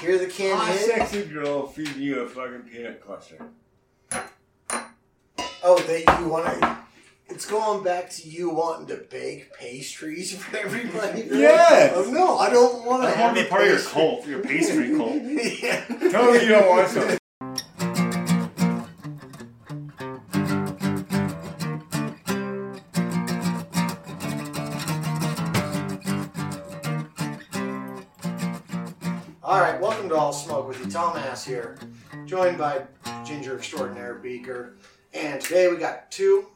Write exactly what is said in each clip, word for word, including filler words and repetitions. Hear the can hit? A sexy girl feeding you a fucking peanut cluster. Oh, that you want to... It's going back to you wanting to bake pastries for everybody. Yes! Like, oh, no, I don't want to have I want to be part pastry. Of your cult, your pastry cult. Yeah. Tell me you don't want something. Alright, welcome to All Smoke with you. Tomass here, joined by Ginger Extraordinaire Beaker. And today we got two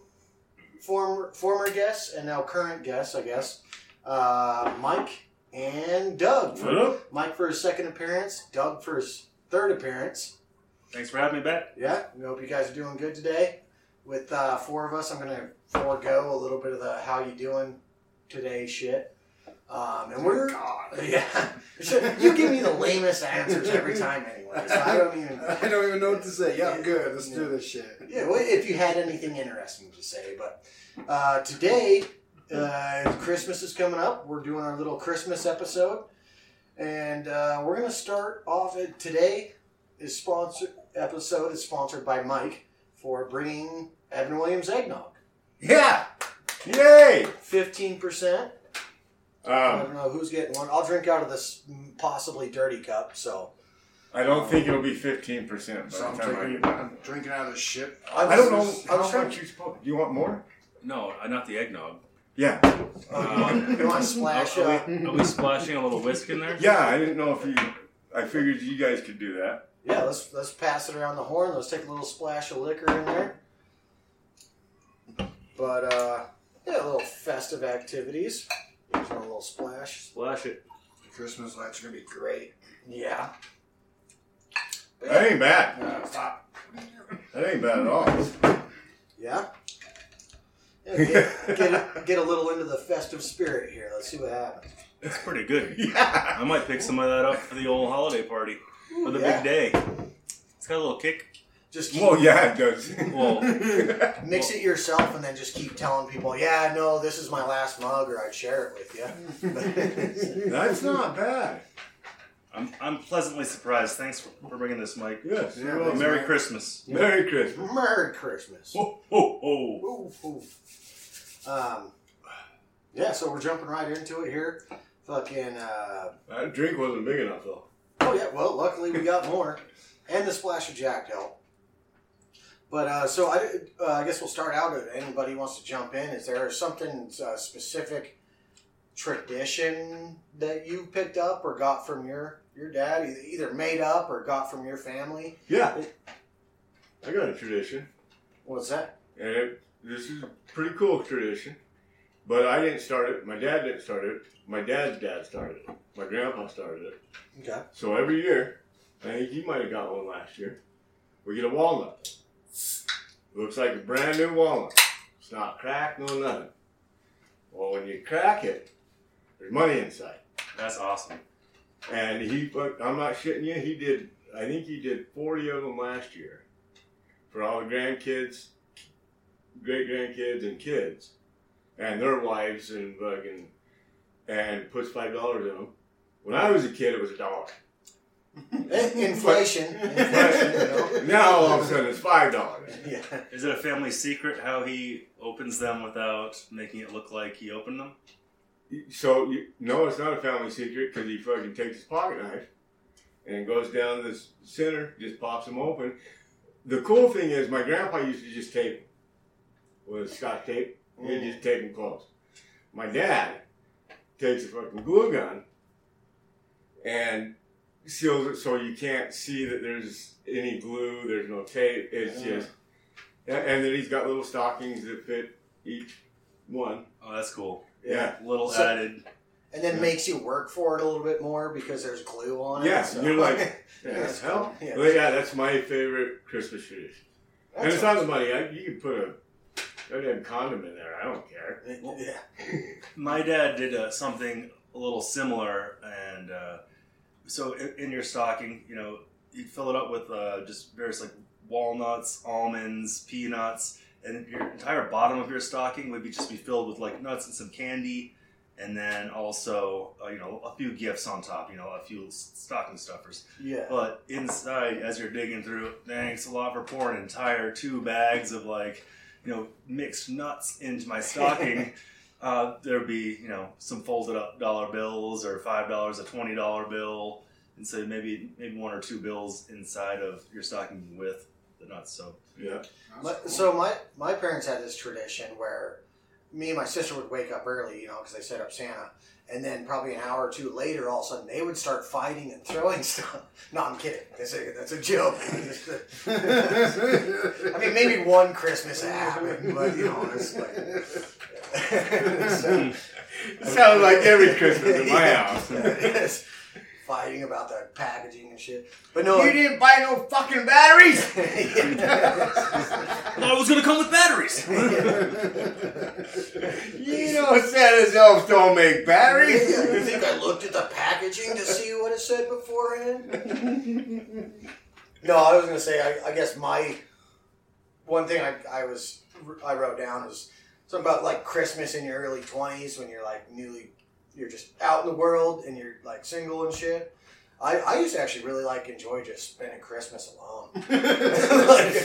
former former guests and now current guests, I guess. Uh, Mike and Doug. Hello. Mike for his second appearance, Doug for his third appearance. Thanks for having me back. Yeah, we hope you guys are doing good today. With uh, four of us, I'm going to forego a little bit of the how you doing today shit. Um, and we're... God. Yeah. You give me the lamest answers every time anyway, so I don't even... I don't even know what to say. Yeah, I'm good. Let's yeah. do this shit. Yeah, well, if you had anything interesting to say, but... Uh, today, uh, Christmas is coming up. We're doing our little Christmas episode. And uh, we're going to start off... At, today, is sponsor, episode is sponsored by Mike for bringing Evan Williams eggnog. Yeah! Yay! fifteen percent. Um, I don't know who's getting one. I'll drink out of this possibly dirty cup, so... I don't um, think it'll be fifteen percent by so I'm the time drinking, I get I'm drinking out of this shit. I, I don't know I how much you spoke. Do you want more? No, not the eggnog. Yeah. Um, you want to splash are, are, we, are we splashing a little whisk in there? Yeah, I didn't know if you... I figured you guys could do that. Yeah, let's let's pass it around the horn. Let's take a little splash of liquor in there. But, uh... yeah, a little festive activities. There's a little splash. Splash it. The Christmas lights are going to be great. Yeah. That yeah. ain't bad. Uh, stop. That ain't bad at all. Yeah? yeah get, get, get a little into the festive spirit here. Let's see what happens. It's pretty good. Yeah. I might pick some of that up for the old holiday party. For the yeah. big day. It's got a little kick. Just keep, well, yeah, it does. Well, mix it yourself and then just keep telling people, yeah, no, this is my last mug or I'd share it with you. That's not bad. I'm I'm pleasantly surprised. Thanks for, for bringing this, Mike. Yes. Yeah, well, Merry man. Christmas. Yeah. Merry Christmas. Merry Christmas. Ho, ho, ho. Ooh, ooh. Um, yeah, so we're jumping right into it here. Fucking. Uh, that drink wasn't big enough, though. Oh, yeah, well, luckily we got more. And the splash of Jackdell. But, uh, so I, uh, I guess we'll start out if anybody wants to jump in. Is there something uh, specific tradition that you picked up or got from your, your dad? Either made up or got from your family? Yeah. It, I got a tradition. What's that? And it, this is a pretty cool tradition. But I didn't start it. My dad didn't start it. My dad's dad started it. My grandpa started it. Okay. So every year, I think you might have got one last year, we get a walnut. Looks like a brand new walnut. It's not cracked, no nothing. Well, when you crack it, there's money inside. That's awesome. And he put, I'm not shitting you, he did, I think he did forty of them last year for all the grandkids, great-grandkids, and kids, and their wives, and fucking, and puts five dollars in them. When I was a kid, it was a dollar. Inflation. Inflation, you know. Now all of a sudden it's five dollars. Yeah. Is it a family secret how he opens them without making it look like he opened them? So you, no, it's not a family secret because he fucking takes his pocket knife and goes down the center, just pops them open. The cool thing is, my grandpa used to just tape them with Scotch tape. He'd just tape them closed. My dad takes a fucking glue gun and seals it so you can't see that there's any glue, there's no tape, it's yeah. just... And then he's got little stockings that fit each one. Oh, that's cool. Yeah. yeah. Little so, added... And then yeah. makes you work for it a little bit more because there's glue on yeah, it. So. You're like, yeah, that's hell. Cool. Yeah. Well, yeah, that's my favorite Christmas tradition. That's and it's not the money. I, you can put a goddamn condom in there. I don't care. Well, yeah. My dad did uh, something a little similar and... Uh, So in your stocking, you know, you fill it up with uh, just various like walnuts, almonds, peanuts, and your entire bottom of your stocking would be just be filled with like nuts and some candy and then also uh, you know, a few gifts on top, you know, a few stocking stuffers. Yeah. But inside, as you're digging through, thanks a lot for pouring an entire two bags of, like, you know, mixed nuts into my stocking. Uh, there'd be, you know, some folded up dollar bills or five dollars, a twenty dollar bill. And so maybe maybe one or two bills inside of your stocking with the nuts. So, yeah. My, cool. So my, my parents had this tradition where me and my sister would wake up early, you know, because they set up Santa. And then probably an hour or two later, all of a sudden, they would start fighting and throwing stuff. No, I'm kidding. That's a, that's a joke. I mean, maybe one Christmas it happened, but, you know, it's like... so, it sounds like every Christmas in my house. Yes. Fighting about the packaging and shit. But no, you like, didn't buy no fucking batteries! I thought it was going to come with batteries! You know Santa's elves don't make batteries! You think I looked at the packaging to see what it said beforehand? No, I was going to say, I, I guess my... One thing I, I was I wrote down is something about, like, Christmas in your early twenties when you're, like, newly... You're just out in the world and you're like single and shit. I, I used to actually really like enjoy just spending Christmas alone. Like,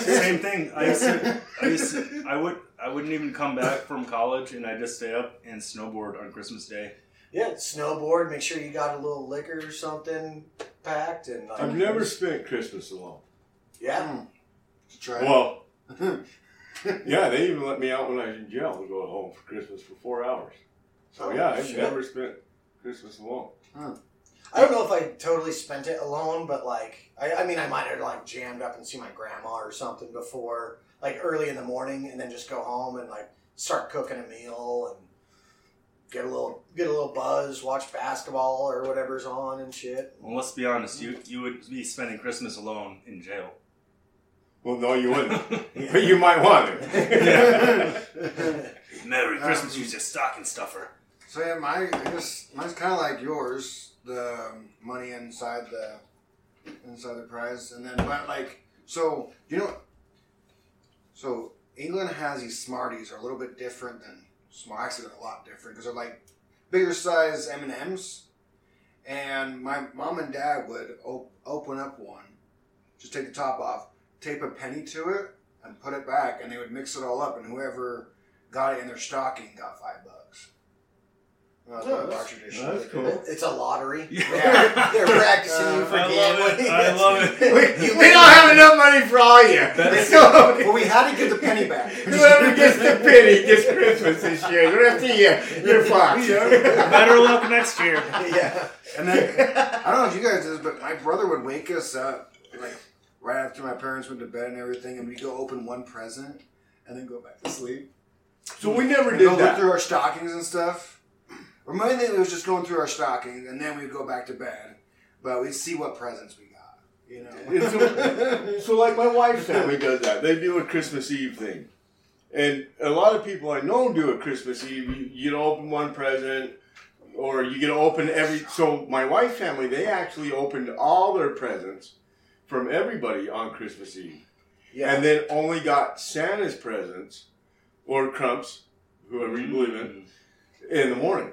same thing. I used to, I used to, I would I wouldn't even come back from college and I'd just stay up and snowboard on Christmas Day. Yeah, snowboard. Make sure you got a little liquor or something packed. And like, I've never spent Christmas alone. Yeah. Try well. Yeah, they even let me out when I was in jail to go home for Christmas for four hours. So, oh, yeah, I've shit. never spent Christmas alone. Huh. I don't know if I totally spent it alone, but, like, I, I mean, I might have, like, jammed up and seen my grandma or something before, like, early in the morning, and then just go home and, like, start cooking a meal and get a little get a little buzz, watch basketball or whatever's on and shit. Well, let's be honest. You, you would be spending Christmas alone in jail. Well, no, you wouldn't. Yeah. But you might want to. Merry Christmas, um, you just stocking stuffer. So yeah, my I guess mine's kind of like yours, the money inside the inside the prize, and then but like so you know, so England has these Smarties are a little bit different than well, actually they're a lot different because they're like bigger size M and M's, and my mom and dad would op- open up one, just take the top off, tape a penny to it, and put it back, and they would mix it all up, and whoever got it in their stocking got five bucks. Well, no, that's, that's cool. It's a lottery. Yeah. They're, they're practicing uh, you for I gambling. I love it. we, we don't have enough money for all you. So, well, we had to get the penny back. Whoever gets the penny gets Christmas this year. The rest of you, you're fucked. Better luck next year. Yeah. And then I don't know if you guys did, but my brother would wake us up like right after my parents went to bed and everything, and we'd go open one present and then go back to sleep. So we never we'd did go that. Look through our stockings and stuff. Remind me, it was just going through our stockings, and then we'd go back to bed. But we'd see what presents we got, you know. so, so, like my wife's family does that. They do a Christmas Eve thing, and a lot of people I know do a Christmas Eve. You, you open one present, or you get to open every. So my wife's family, they actually opened all their presents from everybody on Christmas Eve, yeah. And then only got Santa's presents or Crump's, whoever you believe in, in the morning.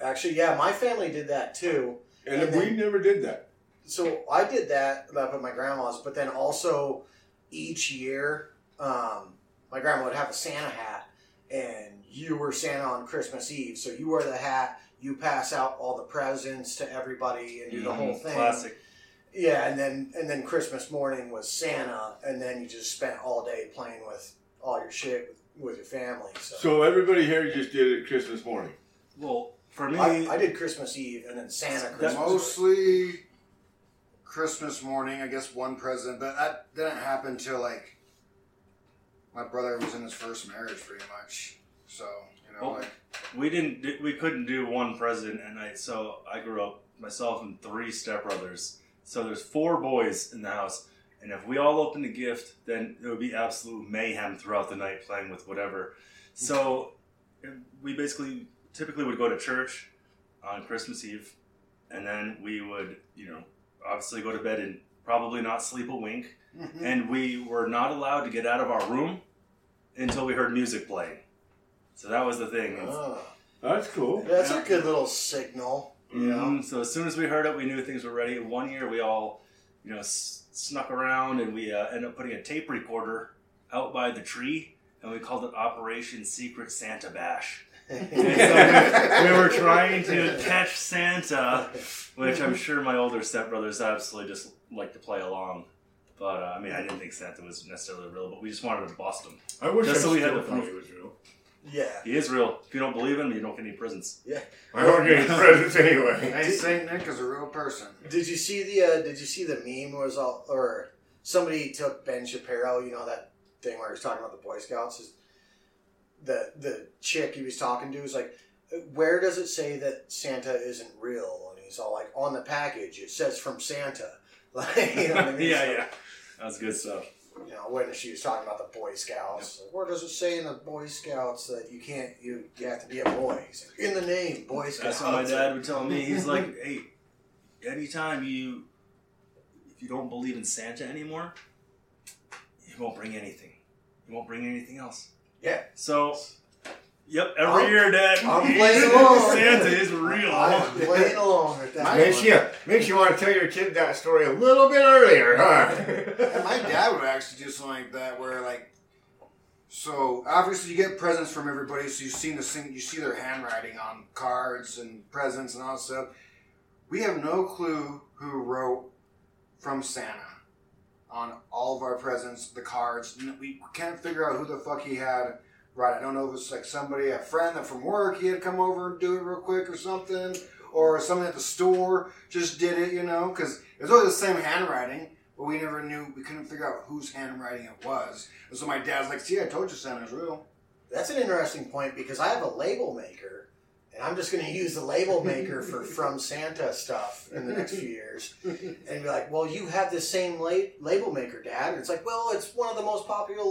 Actually, yeah, my family did that too. And, and then, we never did that. So I did that up at my grandma's, but then also each year, um, my grandma would have a Santa hat, and you were Santa on Christmas Eve. So you wear the hat, you pass out all the presents to everybody, and do mm-hmm. the whole thing. Classic. Yeah, and then and then Christmas morning was Santa, and then you just spent all day playing with all your shit with, with your family. So. so everybody here just did it Christmas morning. Well, for me... I, I did Christmas Eve and then Santa Christmas. Mostly morning. Christmas morning, I guess one present, but that didn't happen until, like, my brother was in his first marriage, pretty much. So, you know, well, like... We didn't, we couldn't do one present at night, so I grew up, myself and three stepbrothers. So there's four boys in the house, and if we all opened a gift, then it would be absolute mayhem throughout the night playing with whatever. So, we basically... Typically, would go to church on Christmas Eve, and then we would, you know, obviously go to bed and probably not sleep a wink. Mm-hmm. And we were not allowed to get out of our room until we heard music playing. So that was the thing. Oh. That's cool. Yeah, that's yeah. a good little signal. Mm-hmm. You know? So as soon as we heard it, we knew things were ready. One year we all, you know, s- snuck around and we uh, ended up putting a tape recorder out by the tree, and we called it Operation Secret Santa Bash. So we, we were trying to catch Santa, which I'm sure my older stepbrothers absolutely just like to play along. But, uh, I mean, I didn't think Santa was necessarily real, but we just wanted to bust him. I wish just I so we had the proof he was real. Yeah. He is real. If you don't believe him, you don't get any prisons. Yeah. I don't get any prisons anyway. I think Nick is a real person. Did you see the uh, Did you see the meme where it was all, or somebody took Ben Shapiro, you know, that thing where he was talking about the Boy Scouts? Is the, the chick he was talking to was like, where does it say that Santa isn't real? And he's all like, on the package, it says from Santa. Like, you know what I mean? Yeah, so, yeah. That's good stuff. You know, when she was talking about the Boy Scouts, yep. like, where does it say in the Boy Scouts that you can't, you, you have to be a boy? He's like, in the name, Boy Scouts. That's what my dad would tell me. He's like, hey, anytime you, if you don't believe in Santa anymore, you won't bring anything. You won't bring anything else. Yeah. So, yep, every I'm, year, Dad, I'm playing along. Santa is real. I'm playing along with that. Makes you, makes you want to tell your kid that story a little bit earlier, huh? My dad would actually do something like that, where like, so obviously you get presents from everybody, so you've seen the you see their handwriting on cards and presents and all that stuff. We have no clue who wrote from Santa on all of our presents, the cards. We can't figure out who the fuck he had. Right, I don't know if it's like somebody, a friend that from work, he had come over and do it real quick or something, or someone at the store just did it, you know, because it was always the same handwriting, but we never knew, we couldn't figure out whose handwriting it was. And so my dad's like, see, I told you Santa's real. That's an interesting point, because I have a label maker, and I'm just going to use the label maker for From Santa stuff in the next few years, and be like, well, you have the same la- label maker, Dad, and it's like, well, it's one of the most popular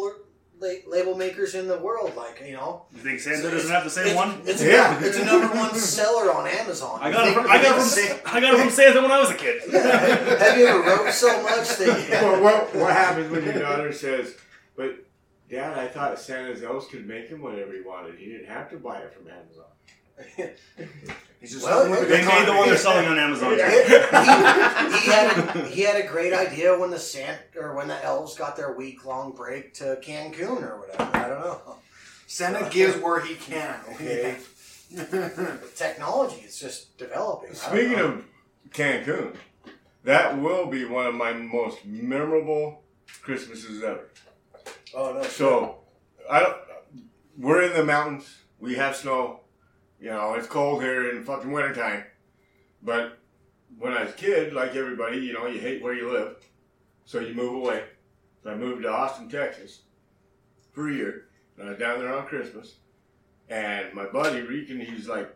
label makers in the world, like, you know. You think Santa so doesn't have the same it's, one? It's, yeah. It's a number one seller on Amazon. I got it from, I got it from, Sa- I got it from Santa when I was a kid. Yeah. Have you ever wrote so much that you... Well, what, what happens when your daughter says, but Dad, I thought Santa's elves could make him whatever he wanted. He didn't have to buy it from Amazon. He's just well, they, they made the one they're selling on Amazon. He, he, had a, he had a great idea when the Santa or when the elves got their week long break to Cancun or whatever. I don't know. Santa uh, gives where he can. Okay. Yeah. Technology is just developing. Speaking of Cancun, that will be one of my most memorable Christmases ever. Oh no! So I don't. We're in the mountains. We have snow. You know, it's cold here in fucking wintertime. But when I was a kid, like everybody, you know, you hate where you live. So you move away. So I moved to Austin, Texas for a year. And I was down there on Christmas. And my buddy, Reek, and he's like,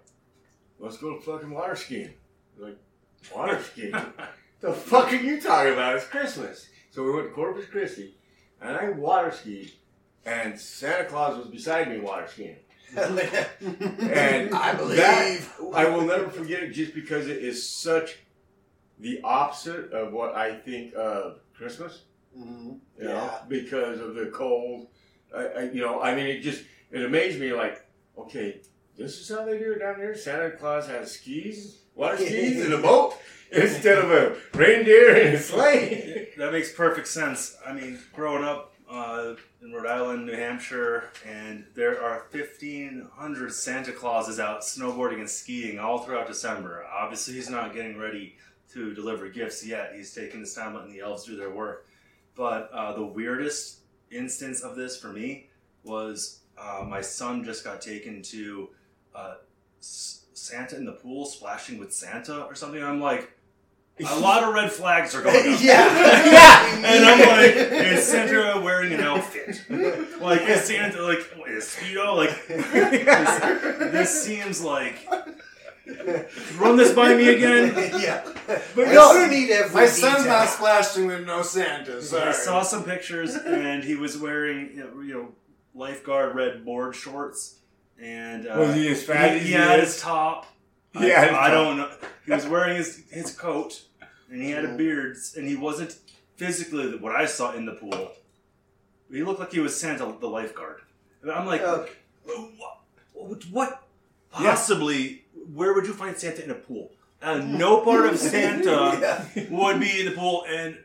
let's go to fucking water skiing. I was like, water skiing? The fuck are you talking about? It's Christmas. So we went to Corpus Christi. And I water skied. And Santa Claus was beside me water skiing. And I believe that, I will never forget it just because it is such the opposite of what I think of Christmas. Mm-hmm. You know, yeah. Because of the cold. I, I, you know, I mean, it just it amazed me. Like, okay, this is how they do it down here. Santa Claus has skis, water skis, and a boat instead of a reindeer and a sleigh. That makes perfect sense. I mean, growing up. Uh, in Rhode Island, New Hampshire, and there are fifteen hundred Santa Clauses out snowboarding and skiing all throughout December. Obviously, he's not getting ready to deliver gifts yet. He's taking his time letting the elves do their work. But uh, the weirdest instance of this for me was uh, my son just got taken to uh, S- Santa in the pool, splashing with Santa or something. I'm like... A lot of red flags are going up. Yeah. Yeah. And I'm like, is Santa wearing an outfit? Like, is Santa, like, is Speedo, like, this, this seems like, run this by me again. Yeah. But I no, need every my detail. Son's not splashing with no Santa, sorry. I saw some pictures, and he was wearing, you know, lifeguard red board shorts. And, uh, was he as fat as he, he had his top. Yeah, I, I don't know. He was wearing his, his coat, and he had a beard, and he wasn't physically what I saw in the pool. He looked like he was Santa the lifeguard. And I'm like, okay. what, what? Possibly, yeah. Where would you find Santa in a pool? Uh, no part of Santa yeah. would be in the pool, and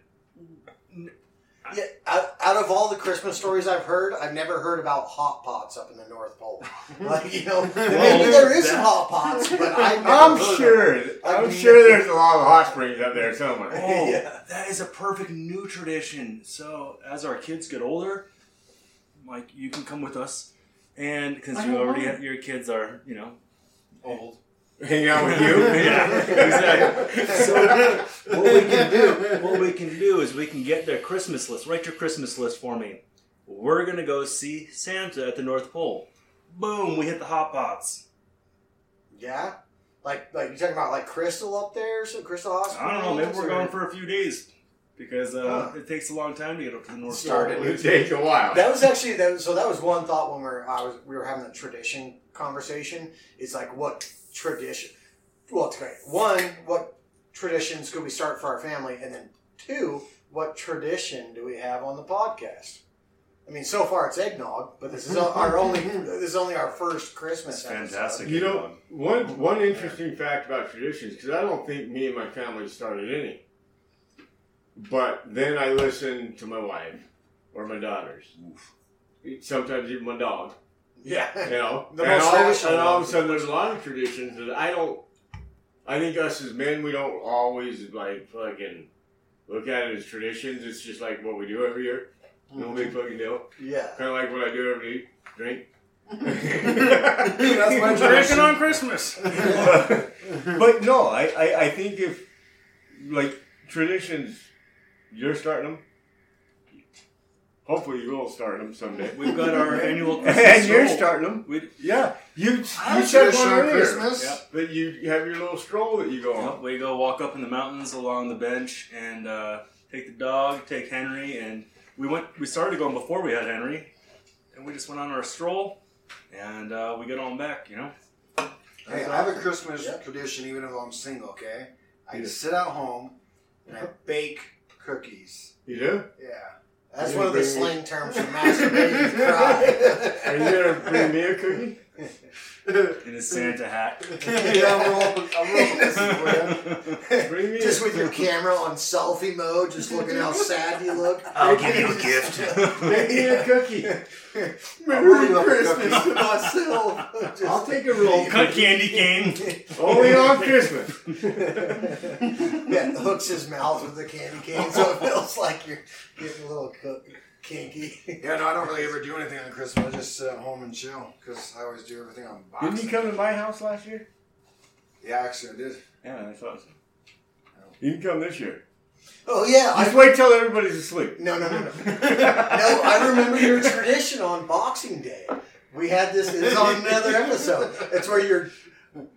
yeah, out, out of all the Christmas stories I've heard, I've never heard about hot pots up in the North Pole. Like, you know, well, maybe there is that... hot pots, but I've never I'm heard sure. Of it. I'm, I'm sure there's a lot of hot springs up there somewhere. Oh, yeah. That is a perfect new tradition. So as our kids get older, Mike, you can come with us, and because you already have, your kids are, you know, old. Hang out with you? Yeah, exactly. So what we can do, what we can do is we can get their Christmas list. Write your Christmas list for me. We're gonna go see Santa at the North Pole. Boom! We hit the hot pots. Yeah, like like you talking about like Crystal up there, so Crystal Hospital. I don't know. Maybe we're going for a few days because uh, huh. it takes a long time to get up to the North Pole. It would take a while. That was actually that was, so that was one thought when we were I was we were having the tradition conversation. It's like what. Tradition. Well, it's great. One, what traditions could we start for our family? And then two, what tradition do we have on the podcast? I mean, so far it's eggnog, but this is our only this is only our first Christmas episode. Fantastic. You know, one one interesting fact about traditions, because I don't think me and my family started any. But then I listened to my wife or my daughters. Oof. Sometimes even my dog. Yeah, you know, the and, all, and all of a sudden there's a lot of traditions that I don't, I think us as men, we don't always like fucking look at it as traditions. It's just like what we do every year. Mm-hmm. No big fucking deal. Yeah. Kind of like what I do every drink. That's my tradition on Christmas. But no, I, I, I think if, like, traditions, you're starting them. Hopefully you will start them someday. We've got our annual Christmas. And stroll. You're starting them. We'd, yeah. You, you said one earlier. Christmas. Yeah. But you have your little stroll that you go on. Yep, we go walk up in the mountains along the bench and uh, take the dog, take Henry. And we went. We started going before we had Henry. And we just went on our stroll. And uh, we get on back, you know. Hey, I have a Christmas yep. tradition even if I'm single, okay? I yeah. sit at home and I bake cookies. You do? Yeah. That's one of the slang me? terms for masturbating to cry. Are you going to bring me a cookie? In a Santa hat. Yeah, I'm rolling. I'm rolling. Just with your camera on selfie mode, just looking how sad you look. I'll give you a gift. Bring me a cookie. Merry Christmas to myself. Just I'll take a roll. Cut candy cane. Only on Christmas. Yeah, hooks his mouth with the candy cane, so it feels like you're getting a little cookie. Kinky. Yeah, no, I don't really ever do anything on Christmas. I just sit at home and chill because I always do everything on Boxing Day. Didn't you come to my house last year? Yeah, actually, I did. Yeah, I thought so. You can come this year. Oh, yeah. Just I... wait till everybody's asleep. No, no, no, no. No, I remember your tradition on Boxing Day. We had this. It's on another episode. It's where you're.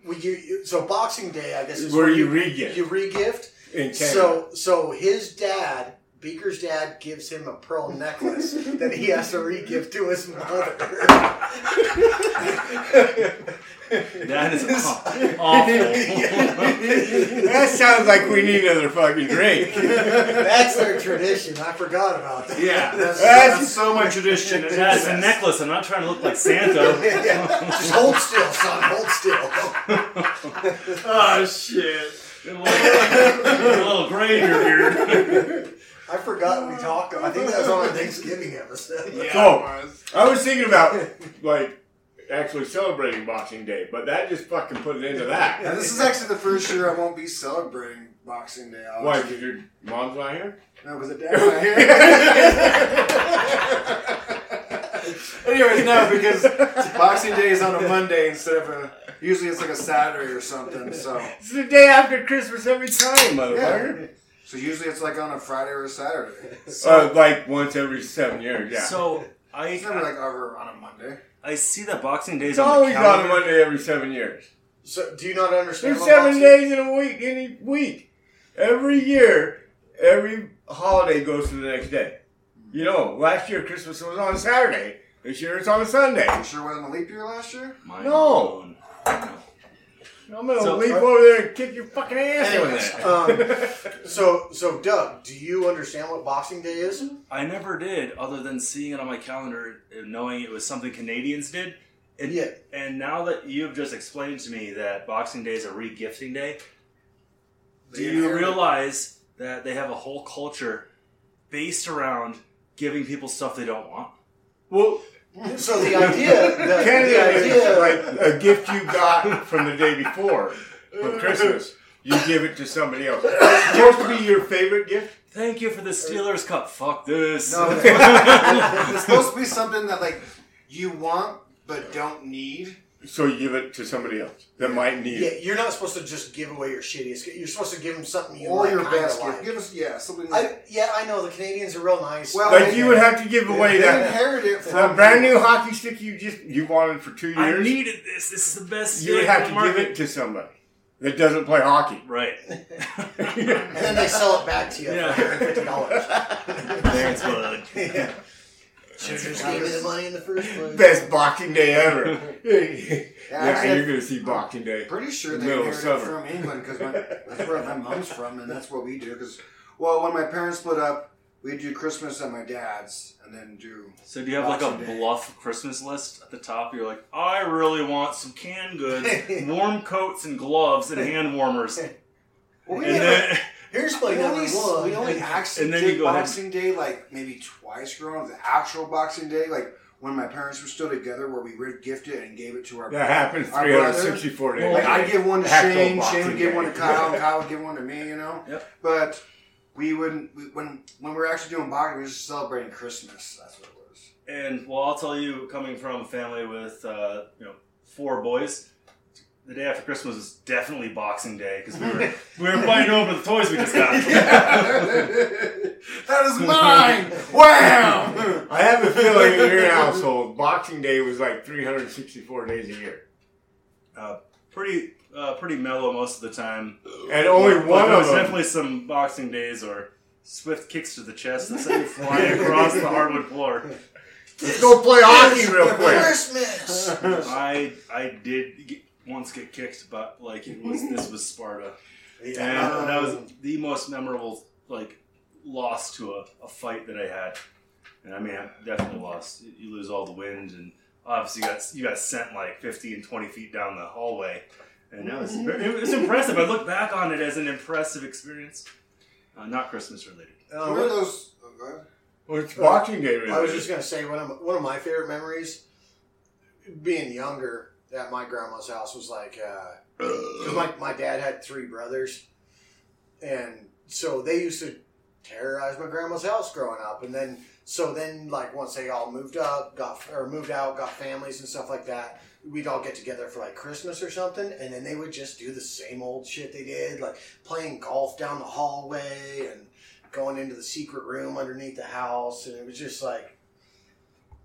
You, so, Boxing Day, I guess, is where, where you, you re-gift. You re-gift. In Canada. So, so his dad. Beaker's dad gives him a pearl necklace that he has to re-gift to his mother. That is awful. That sounds like we need another fucking drink. That's their tradition. I forgot about that. Yeah, that's, that's, that's so much tradition. It has a necklace. I'm not trying to look like Santa. Yeah. Just hold still, son. Hold still. Oh, shit. A little, a little gray in your beard. I forgot we talked. I think that was on our Thanksgiving episode. Yeah, so, it was. I was thinking about like actually celebrating Boxing Day, but that just fucking put it into that. Now, this is actually the first year I won't be celebrating Boxing Day. I'll Why? Because your mom's not here? No, because dad's not here. Anyways, no, because Boxing Day is on a Monday instead of a. Usually it's like a Saturday or something. So it's the day after Christmas every time, motherfucker. Yeah. So usually it's like on a Friday or a Saturday. So, uh, like once every seven years, yeah. So I it's never like ever on a Monday. I see that Boxing Day's on the calendar. It's always on a Monday every seven years. So do you not understand? There's seven days in a week, any week. Every year, every holiday goes to the next day. You know, last year Christmas was on a Saturday. This year it's on a Sunday. You sure wasn't a leap year last year? Mine no. Alone. I'm going to so, leap uh, over there and kick your fucking ass. Anyways, um, so, so Doug, do you understand what Boxing Day is? I never did, other than seeing it on my calendar and knowing it was something Canadians did. And yet, and now that you've just explained to me that Boxing Day is a re-gifting day, do you realize that they have a whole culture based around giving people stuff they don't want? Well, so the idea... The, Canada the idea, is like a gift you got from the day before, from Christmas. You give it to somebody else. It's supposed to be your favorite gift? Thank you for the Steelers Cup. Fuck this. No, it's supposed, it's supposed to be something that, like, you want but don't need. So you give it to somebody else that yeah. might need yeah, it. Yeah, you're not supposed to just give away your shittiest gift. You're supposed to give them something you or like. Or your best gift. Give us, yeah, something like that. Yeah, I know. The Canadians are real nice. Well, like, you would have to give away they that. Inherit it from the brand new hockey stick you just you wanted for two years. I needed this. This is the best. You would have to give it to somebody that doesn't play hockey. Right. And then they sell it back to you yeah. for one hundred fifty dollars. Thanks, bud. Yeah. Just gave me the money in the first place. Best Boxing Day ever. yeah, yeah you're going to see Boxing Day. I'm pretty sure they inherited it from England because that's where my mom's from, and that's what we do. Because well, when my parents split up, we do Christmas at my dad's, and then do. So do you have like a day. Bluff Christmas list at the top? You're like, I really want some canned goods, warm coats, and gloves, and hand warmers. Well, we and then. Like- Here's like we only, one. We only actually and then did Boxing ahead. Day like maybe twice growing up. The actual Boxing Day, like when my parents were still together, where we would gift it and gave it to our that happened three hundred sixty-four days. Like I'd give one to Shane, Shane would give one to Kyle, and Kyle would give one to me. You know, yep. But we wouldn't we, when when we were actually doing boxing, we were just celebrating Christmas. That's what it was. And well, I'll tell you, coming from a family with uh, you know four boys. The day after Christmas was definitely Boxing Day because we were we were fighting over the toys we just got. That is mine! Wow! I have a feeling in your household, Boxing Day was like three hundred sixty-four days a year. Uh, pretty uh, pretty mellow most of the time, and only but, one but of them. There was definitely some Boxing Days or swift kicks to the chest that sent you flying across the hardwood floor. Let's go play hockey real quick. Christmas. I I did. Get, Once get kicked, but like it was, this was Sparta, yeah. and that was the most memorable like loss to a, a fight that I had. And I mean, I definitely lost. You lose all the wind, and obviously you got you got sent like fifteen and twenty feet down the hallway. And that was it was impressive. I look back on it as an impressive experience, uh, not Christmas related. Um, what are those? Okay. Well, it's Boxing Day related. I was just gonna say one of my, one of my favorite memories, being younger. At my grandma's house was like, uh, my, my dad had three brothers, and so they used to terrorize my grandma's house growing up. And then, so then, like, once they all moved up, got or moved out, got families and stuff like that, we'd all get together for like Christmas or something, and then they would just do the same old shit they did, like playing golf down the hallway and going into the secret room underneath the house, and it was just like,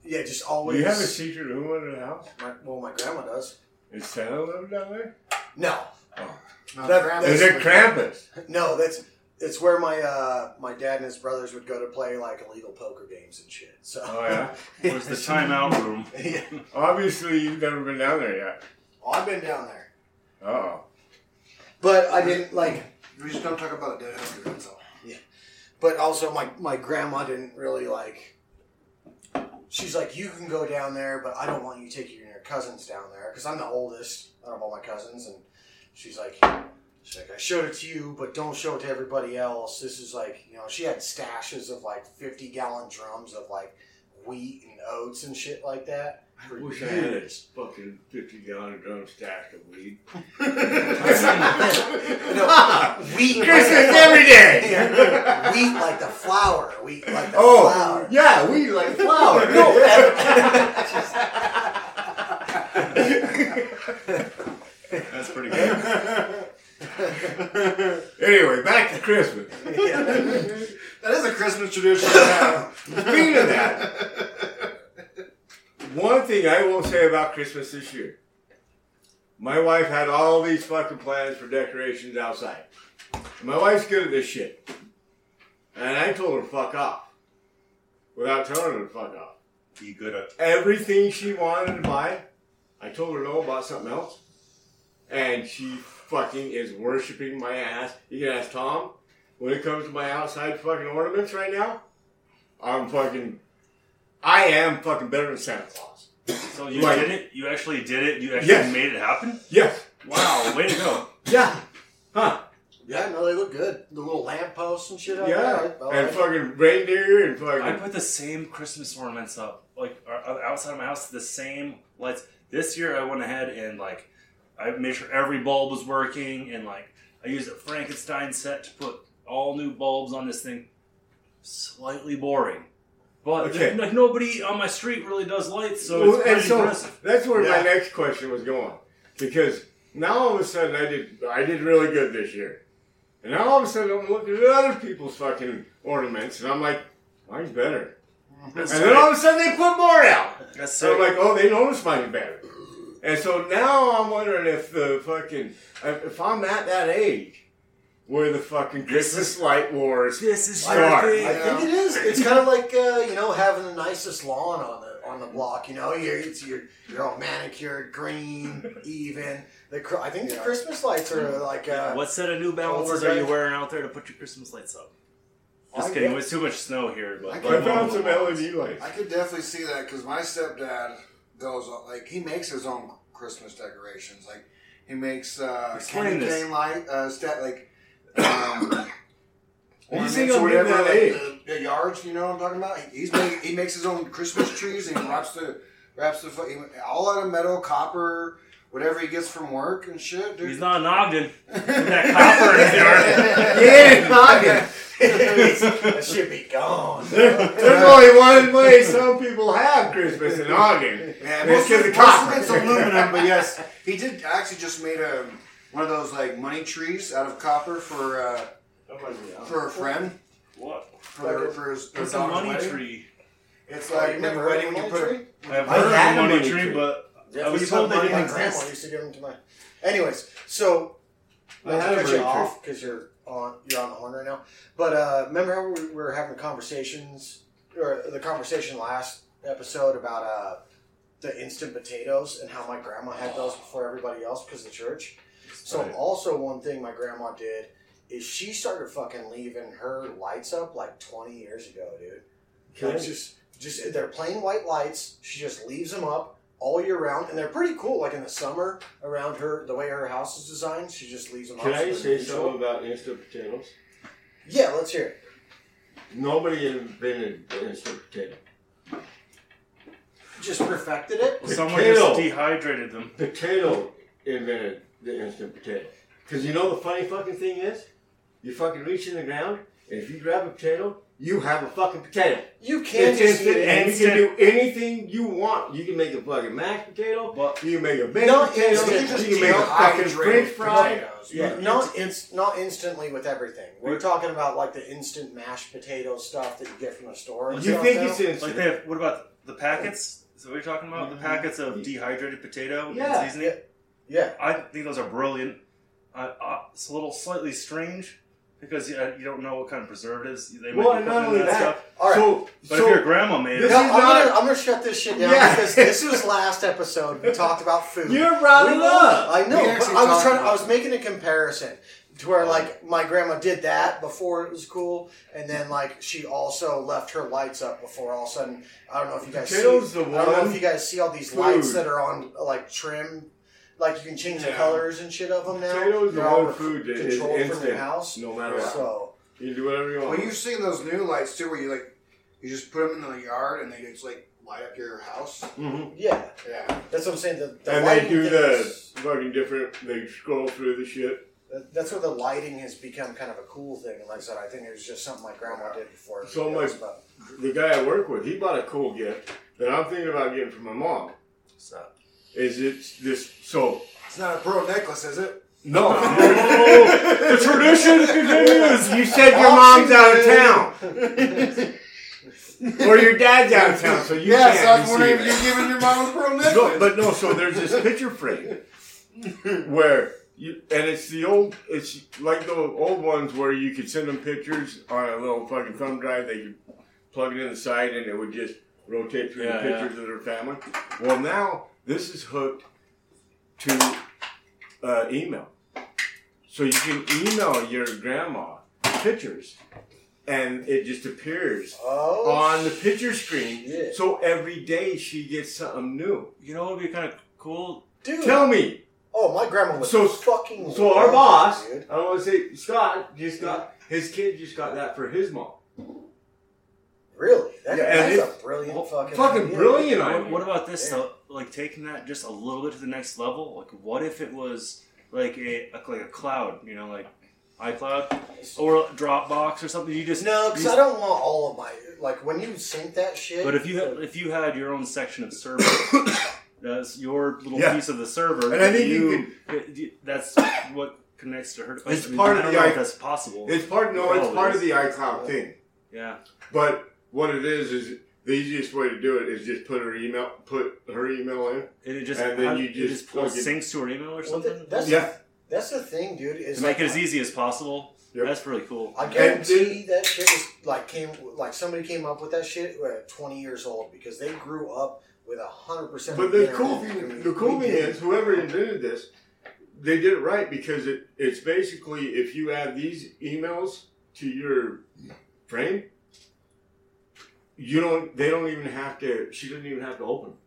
yeah, just always. Do you have a secret room under the house? My, well, my grandma does. Is Santa living down there? No. Oh. No that, is it Krampus? No, that's it's where my uh, my dad and his brothers would go to play like illegal poker games and shit. So. Oh yeah, where's the timeout room? Yeah. Obviously, you've never been down there yet. Oh, I've been down there. Oh. But I didn't like. We just don't talk about dead hunger. That's all. Yeah. But also, my my grandma didn't really like. She's like, you can go down there, but I don't want you taking your cousins down there because I'm the oldest out of all my cousins. And she's like, she's like, I showed it to you, but don't show it to everybody else. This is like, you know, she had stashes of like fifty gallon drums of like wheat and oats and shit like that. I wish years. I had a fucking fifty gallon drum stash of weed. No, wheat. Christmas every day! Yeah. Wheat like the flour. Wheat like the oh, flour. Yeah, wheat like flour. No, that's pretty good. Anyway, back to Christmas. Yeah. That is a Christmas tradition. Speaking of that. One thing I will say about Christmas this year, my wife had all these fucking plans for decorations outside. My wife's good at this shit. And I told her to fuck off. Without telling her to fuck off. You good at everything she wanted to buy, I told her no about something else. And she fucking is worshiping my ass. You can ask Tom, when it comes to my outside fucking ornaments right now, I'm fucking... I am fucking better than Santa Claus. So you like, did it? You actually did it? You actually yes. made it happen? Yes. Wow, way to go. Yeah. Huh. Yeah, no, they look good. The little lampposts and shit up yeah. there. Yeah, and right. fucking reindeer and fucking... I put the same Christmas ornaments up. Like, outside of my house, the same lights. This year, I went ahead and, like, I made sure every bulb was working. And, like, I used a Frankenstein set to put all new bulbs on this thing. Slightly boring. But, okay. like, nobody on my street really does lights, so well, it's pretty so impressive. That's where yeah. my next question was going. Because now, all of a sudden, I did I did really good this year. And now all of a sudden I'm looking at other people's fucking ornaments, and I'm like, mine's better. That's and right. then all of a sudden they put more out. That's so right. I'm like, oh, they noticed mine better. And so now I'm wondering if the fucking, if I'm at that age where the fucking Christmas light wars this is start. Thing, I think know? It is. It's kind of like, uh, you know, having the nicest lawn on the on the block. You know, you're, it's, you're, you're all manicured, green, even. The, I think yeah. the Christmas lights are like... Uh, what set of New Balances are you wearing out there to put your Christmas lights up? Just I kidding. There's too much snow here. But I, but I found some L E D lights. I could definitely see that because my stepdad goes... Like, he makes his own Christmas decorations. Like, he makes uh, candy cane light... Uh, stat, like, um... ornaments or whatever. Like, the, the yards, you know what I'm talking about? He, he's made, he makes his own Christmas trees and he wraps the... Wraps the... He, all out of metal, copper... Whatever he gets from work and shit, dude. He's not in Ogden. That copper in there. He ain't in Ogden. That shit be gone. There's only one way some people have Christmas in Ogden. Yeah, most of it's aluminum, but yes. He did actually just made a, one of those like money trees out of copper for, uh, for a friend. What? For, for his, for his a money wedding. Tree. It's like, you remember wedding when you put tree? I have heard of a money tree, tree. But... Yeah, I was told they didn't exist. I used to give them to my... Anyways, so... I had to cut you off because you're on, you're on the horn right now. But uh, remember how we were having conversations, or the conversation last episode about uh, the instant potatoes and how my grandma had those before everybody else because of the church? So right. also one thing my grandma did is she started fucking leaving her lights up like twenty years ago, dude. Okay. Like just, just, they're plain white lights. She just leaves them up all year round, and they're pretty cool. Like in the summer, around her, the way her house is designed, she just leaves them. Can I say something about instant potatoes? Yeah, let's hear it. Nobody invented an instant potato. Just perfected it. Well, someone just dehydrated them. Potato invented the instant potato. Because you know the funny fucking thing is, you fucking reach in the ground, and if you grab a potato, you have a fucking potato. You can it's just instant, and you can do anything you want. You can make a fucking mashed potato. But you can make a baked no, potato. Instant, you, just you can make a fucking French fry. Yeah. Not it's not instantly with everything. We're talking about like the instant mashed potato stuff that you get from the store. You think now. It's instant? Like they have, what about the packets? Is that what you're talking about? Mm-hmm. The packets of dehydrated potato yeah. and seasoning. Yeah, I think those are brilliant. Uh, uh, it's a little slightly strange. Because yeah, you don't know what kind of preservatives they well, might be putting in that, that stuff. All right. so, but so if your grandma made it... No, I'm not... going to shut this shit down yeah. because this was last episode. We talked about food. You brought it up. I know. But I was trying. I was making a comparison to where like my grandma did that before it was cool. And then like she also left her lights up before all of a sudden... I don't know if you guys Potatoes see... I don't know if you guys see all these food. Lights that are on like trim... Like, you can change yeah. the colors and shit of them now. Potatoes are all food that is instant, your house, no matter what. So. You can do whatever you want. Well, you've seen those new lights, too, where you, like, you just put them in the yard and they just, like, light up your house. Mm-hmm. Yeah. Yeah. That's what I'm saying. The, the and they do things, the fucking different, they scroll through the shit. That's where the lighting has become kind of a cool thing. Like I said, I think it was just something my grandma did before. So, my, the guy I work with, he bought a cool gift that I'm thinking about getting from my mom. What's up? Is it this, so... It's not a pearl necklace, is it? No. No. The tradition continues. You said your mom's out of town. Or your dad's out of town, so you yeah, can't so I'm wondering if you're giving your mom a pearl necklace. No, but no, so there's this picture frame where... You, and it's the old, it's like the old ones where you could send them pictures on a little fucking thumb drive. They could plug it in the side and it would just rotate through yeah, the pictures yeah. of their family. Well, now... This is hooked to uh, email. So you can email your grandma pictures and it just appears oh, on the picture screen. Shit. So every day she gets something new. You know what would be kind of cool? Dude. Tell me. Oh, my grandma was so fucking... So our boss, dude. I want to say, Scott, just got... His kid just got that for his mom. Really? That, yeah, that's a brilliant well, fucking... Fucking idea. Brilliant idea. What, what about this, yeah. though? Like, taking that just a little bit to the next level? Like, what if it was, like, a like a cloud, you know, like... iCloud or Dropbox or something. You just no, because I don't want all of my like when you sync that shit. But if you had, if you had your own section of server, that's your little yeah. piece of the server. And I think you, you could, that's what connects to her. It's I mean, part I of the I, that's possible. It's part no, it's part of the iCloud thing. Yeah, but what it is is the easiest way to do it is just put her email, put her email in, and it just and then how, you just, just plug syncs to her email or something. Well, that's yeah. That's the thing, dude. Is to make like, it as easy as possible. Yep. That's really cool. I guarantee that shit was like came like somebody came up with that shit at twenty years old because they grew up with a hundred percent. But the cool thing, the cool thing is, whoever invented this, they did it right because it, it's basically if you add these emails to your frame, you don't. They don't even have to. She doesn't even have to open them.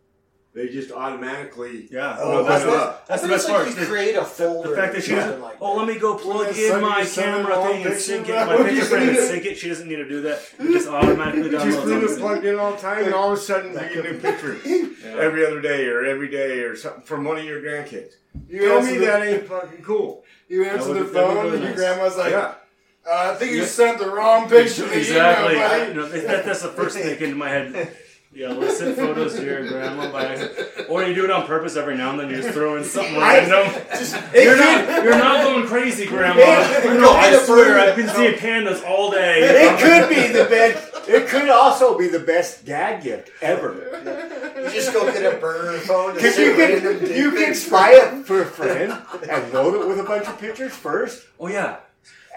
They just automatically... Yeah. Oh, that's that's, that's the best like part. You create a folder. The fact that she doesn't... Like oh, let me go plug well, in my camera thing and sync it. My picture frame and sync it. She doesn't need to do that. It just automatically downloads. Just leave it plugged in all the time and all of a sudden you get a new picture. Yeah. Every other day or every day or something from one of your grandkids. You Tell me the, that ain't fucking cool. You answer the phone and nice. Your grandma's like... Yeah. Uh, I think you yeah. sent the wrong picture. Exactly. You know, that, that's the first thing that came to my head... Yeah, let's send photos to your grandma by accident. Or you do it on purpose every now and then. You just throw in something random. Like you're not you're not going crazy, grandma. It, no, I swear, I've been seeing pandas all day. It could be the best. It could also be the best dad gift ever. You just go get a burner phone. Because you can you can spy it for a friend and load it with a bunch of pictures first. Oh yeah.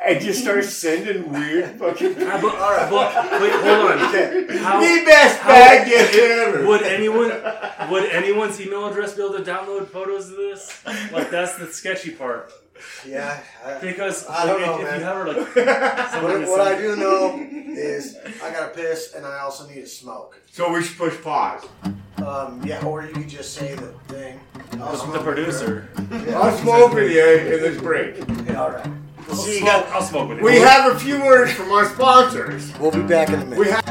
And just start sending weird fucking... All right, but, wait, hold on. How, the best bag gift ever. Would anyone, would anyone's email address be able to download photos of this? Like, that's the sketchy part. Yeah. I, because I like, don't know, if, man. If you have her, like... what what I do know is I gotta piss and I also need to smoke. So we should push pause. Um, yeah, or you could just say the thing. I'll the producer. Yeah. I'll smoke with you in this break. Yeah, all right. I'll See, smoke, got, I'll smoke with it. We have a few words from our sponsors. We'll be back in a minute. We ha-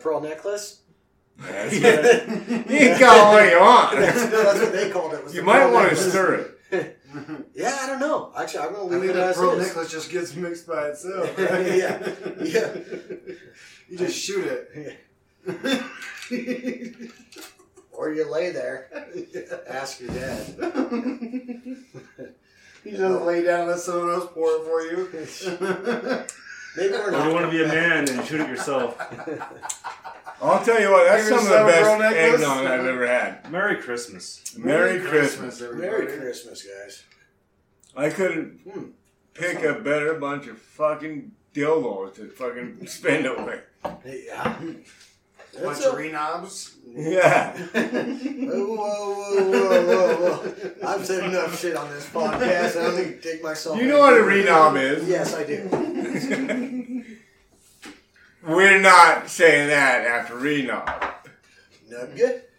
pearl necklace? That's you can call it what you want. That's, no, that's what they called it. Was you might want necklace. To stir it. Yeah, I don't know. Actually, I'm going to leave I mean, it as pearl necklace just gets mixed by itself. Right? yeah. yeah. You just shoot it. Yeah. Or you lay there. Ask your dad. You just lay down and let someone else pour it for you. Maybe or you want to be a man and shoot it yourself. I'll tell you what, that's some of the best eggnog I've ever had. Merry Christmas. Merry, Merry Christmas. Christmas Merry Christmas, guys. I couldn't hmm. pick a better bunch of fucking dildos to fucking spend away. Yeah. A bunch a... of renobs? Yeah. whoa, whoa, whoa, whoa, whoa, whoa. I've said enough shit on this podcast. I don't think I can take myself. You know what a renob is? Yes, I do. We're not saying that after renob. Nugget?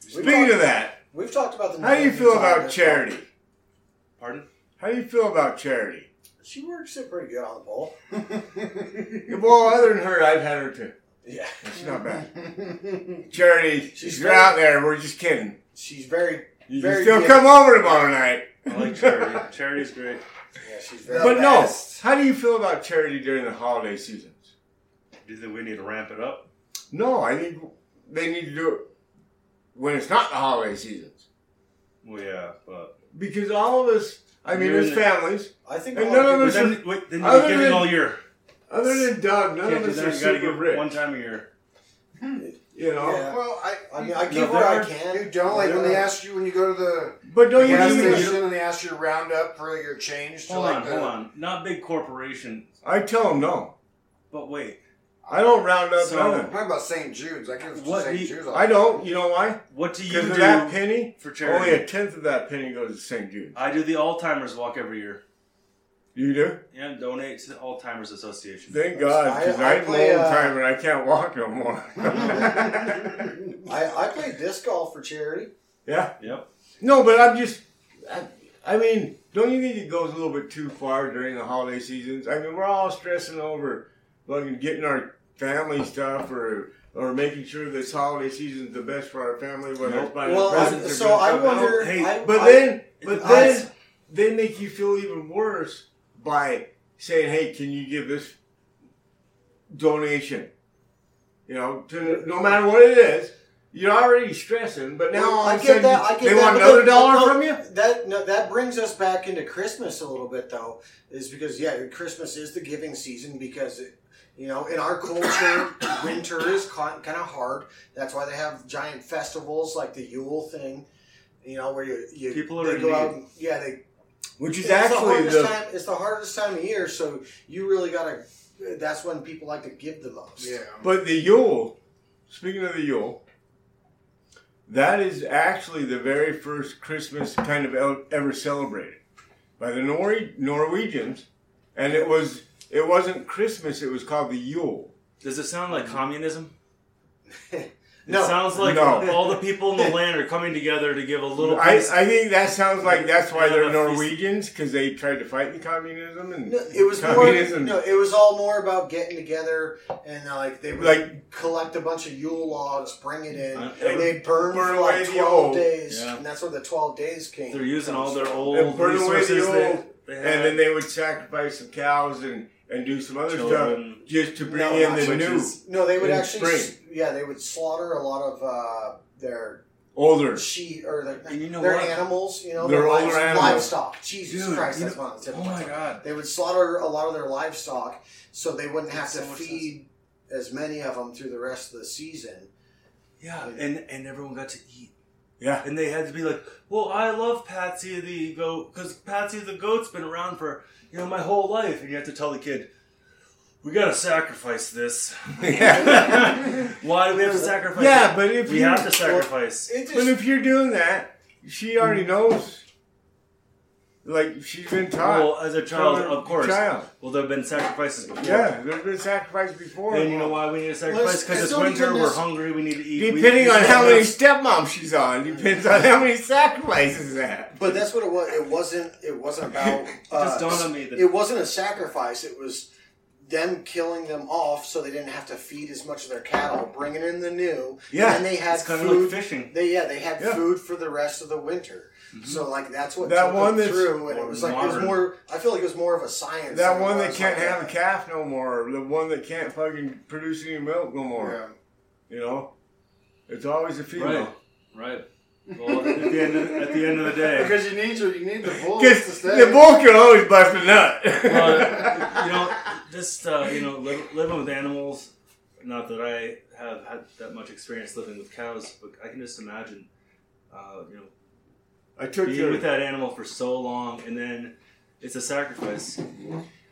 Speaking talked, of that, we've talked about the. How do you feel about charity? Part. Pardon? How do you feel about charity? She works it pretty good on the pole. Well, other than her, I've had her too. Yeah. It's not bad. Charity, she's you're very, out there. We're just kidding. She's very, you very still good. Come over tomorrow night. I like Charity. Charity's great. Yeah, she's very But best. No, how do you feel about charity during the holiday seasons? Do you think we need to ramp it up? No, I think they need to do it when it's not the holiday seasons. Well, yeah, but... Because all of us... I mean, there's families. I think and none of us are. Then, wait, then you're giving than, all year. Other than Doug, none of us are super rich. One time a year. You know. Yeah. Well, I I mean, I give no, what I can. You don't like no. when they ask you when you go to the but don't you gas station you? And they ask you to round up for your change. To hold like on, the, hold on. Not big corporations. I tell them no. But wait. I don't round up so, nothing. What about Saint Jude's? I give Saint Jude's. I don't. You know why? What do you do? Because that penny, for charity, only a tenth of that penny goes to Saint Jude's. I do the Alzheimer's walk every year. You do? Yeah, donate to the Alzheimer's Association. Thank God, because I'm old time and I can't walk no more. I I play disc golf for charity. Yeah. Yep. No, but I'm just. I, I mean, don't you think it goes a little bit too far during the holiday seasons? I mean, we're all stressing over. Like getting our family stuff or or making sure this holiday season is the best for our family. Whether it's by well, presents I, so or I wonder. Hey, I, but I, then, but I, then, I, they make you feel even worse by saying, "Hey, can you give this donation?" You know, to, no matter what it is, you're already stressing. But now well, all I get sudden, that. I get they that, want another look, dollar look, from you. That no, that brings us back into Christmas a little bit, though, is because yeah, Christmas is the giving season because. It, You know, in our culture, winter is kind of hard. That's why they have giant festivals like the Yule thing. You know, where you, you people are they go out and, yeah they which is actually the, the time, it's the hardest time of year. So you really gotta. That's when people like to give the most. Yeah. But the Yule, speaking of the Yule, that is actually the very first Christmas kind of ever celebrated by the Nor- Norwegians, and it was. It wasn't Christmas. It was called the Yule. Does it sound like communism? No. It sounds like no. all the people in the land are coming together to give a little piece. I, I think that sounds like that's why they're Norwegians, because they tried to fight the communism. And no, it was communism. More, no, it was all more about getting together, and uh, like they would like, collect a bunch of Yule logs, bring it in, uh, and they'd burn, burn for like twelve days, yeah. And that's where the twelve days came. They're using all their old and burn resources. Away the old, they, they and then they would sacrifice some cows and... And do some other Children. Stuff just to bring no, in the new. Is, no, they would actually. Spring. Yeah, they would slaughter a lot of uh, their older sheep or their, and you know their animals. You know, their, their older livestock. Animals. Livestock. Jesus Dude, Christ, that's know, one of the typical. Oh my God! They would slaughter a lot of their livestock, so they wouldn't have that's to so feed sense. As many of them through the rest of the season. Yeah, like, and and everyone got to eat. Yeah, and they had to be like, well, I love Patsy the goat because Patsy the goat's been around for. You know, my whole life, and you have to tell the kid, we gotta sacrifice this. Yeah. Why do we have to sacrifice? Yeah, that? But if we you, have to sacrifice, well, just, but if you're doing that, she already knows. Like she's been taught. Well, as a child, her, of course. Child. Well, there've been sacrifices before. Yeah, there've been sacrifices before. And you know why we need to sacrifice? Because it's winter. We're hungry. We need to eat. Depending on how many stepmoms she's on, depends on how many sacrifices that. But that's what it was. It wasn't. It wasn't about. Uh, Just dawned on me that it wasn't a sacrifice. It was them killing them off so they didn't have to feed as much of their cattle, bringing in the new. Yeah, and then they had it's kind food. Of like fishing. They yeah they had yeah. food for the rest of the winter. Mm-hmm. So like that's what that took one them through, and it was like modern. It was more. I feel like it was more of a science. That one that can't like, have a calf no more, the one that can't fucking produce any milk no more. Yeah. You know, it's always a female. Right. Right. Well, at the end of, at the end of the day, because you need to, you need the bull to stay. The bull can always bust a nut. Well, you know, just uh, you know, li- living with animals. Not that I have had that much experience living with cows, but I can just imagine, uh, you know. I took being with that animal for so long, and then it's a sacrifice.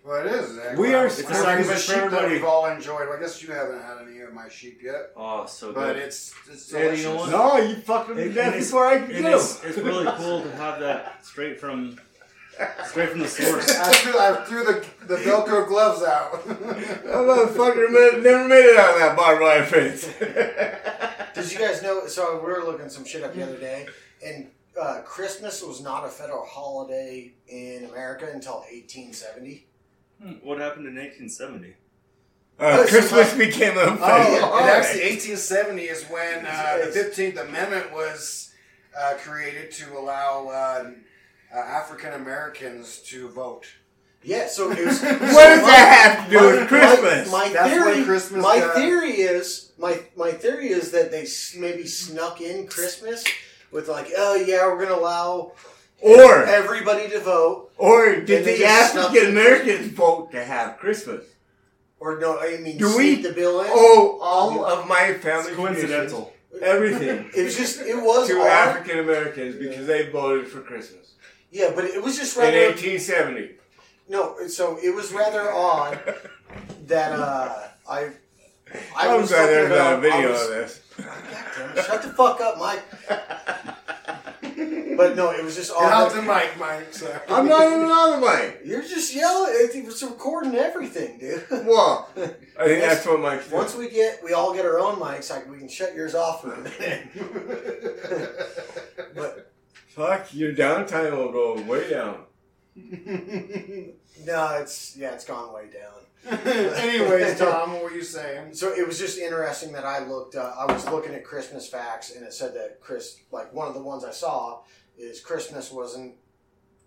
Well, it is. Zach. We are. It's a sacrifice for everybody. That we've all enjoyed. Well, I guess you haven't had any of my sheep yet. Oh, so but good. But it's it's delicious. You know no, you fucking did that before I could do. It's, it's really cool to have that straight from straight from the source. I threw, I threw the the Velcro gloves out. That motherfucker never made it out of that barbed wire fence. Did you guys know? So we were looking some shit up the other day, and. Uh, Christmas was not a federal holiday in America until eighteen seventy. Hmm. What happened in eighteen seventy? Uh, Christmas became a federal holiday. Oh, and actually, eighteen seventy is when uh, the fifteenth Amendment was uh, created to allow uh, uh, African Americans to vote. Yeah, so it was. What so does my, that have to do with Christmas? My, my That's theory, when Christmas. My got... theory is my my theory is that they maybe snuck in Christmas. With like, oh yeah, we're gonna allow Or everybody to vote. Or did the African Americans vote to have Christmas? Or no, I mean, do we? The bill in? Oh, all yeah. of my family. It's coincidental. Everything. It was just. It was to African Americans because yeah. they voted for Christmas. Yeah, but it was just rather in eighteen seventy. No, so it was rather odd that uh, I. I I'm was glad there's not a video was, of this. God, shut the fuck up, Mike. But no, it was just odd. You're out the mic, Mike. Sorry. I'm not even on the mic. You're just yelling. It was recording everything, dude. Well, I think that's what Mike's doing. Once we get, we all get our own mics, like we can shut yours off for a minute. But fuck, your downtime will go way down. No, it's yeah, it's gone way down. Anyways, Tom, what were you saying? So it was just interesting that I looked. Uh, I was looking at Christmas facts, and it said that Chris, like one of the ones I saw, is Christmas wasn't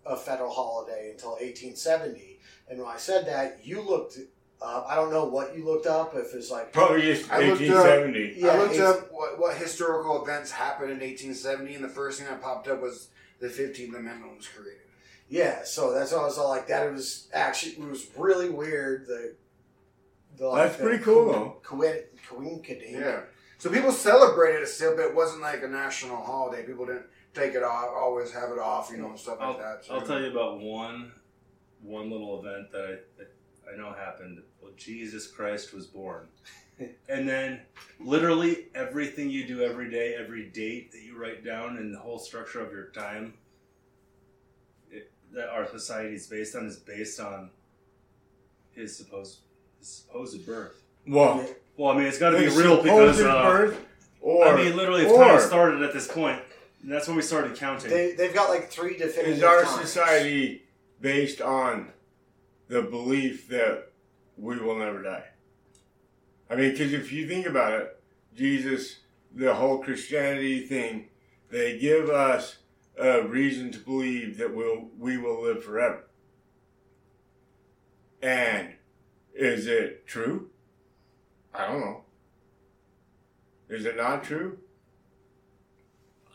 a federal holiday until eighteen seventy. And when I said that, you looked up. I don't know what you looked up. If it's like probably just eighteen seventy. I looked up, yeah, I looked up what, what historical events happened in eighteen seventy, and the first thing that popped up was the fifteenth Amendment was created. Yeah, so that's why I was all like that. It was actually, it was really weird. The, the like, That's the pretty cool, though. Coincidence. Yeah. So people celebrated it still, but it wasn't like a national holiday. People didn't take it off, always have it off, you know, and stuff I'll, like that. So. I'll tell you about one one little event that I, that I know happened. Well, Jesus Christ was born. And then literally everything you do every day, every date that you write down, and the whole structure of your time that our society is based on is based on his supposed his supposed birth. Well, well, I mean, it's got to be real because uh, birth or, I mean, literally, it's kind of started at this point, and that's when we started counting. They, they've got like three definitive. Is our times. Society based on the belief that we will never die? I mean, because if you think about it, Jesus, the whole Christianity thing, they give us a reason to believe that we'll, we will live forever. And is it true? I don't know. Is it not true?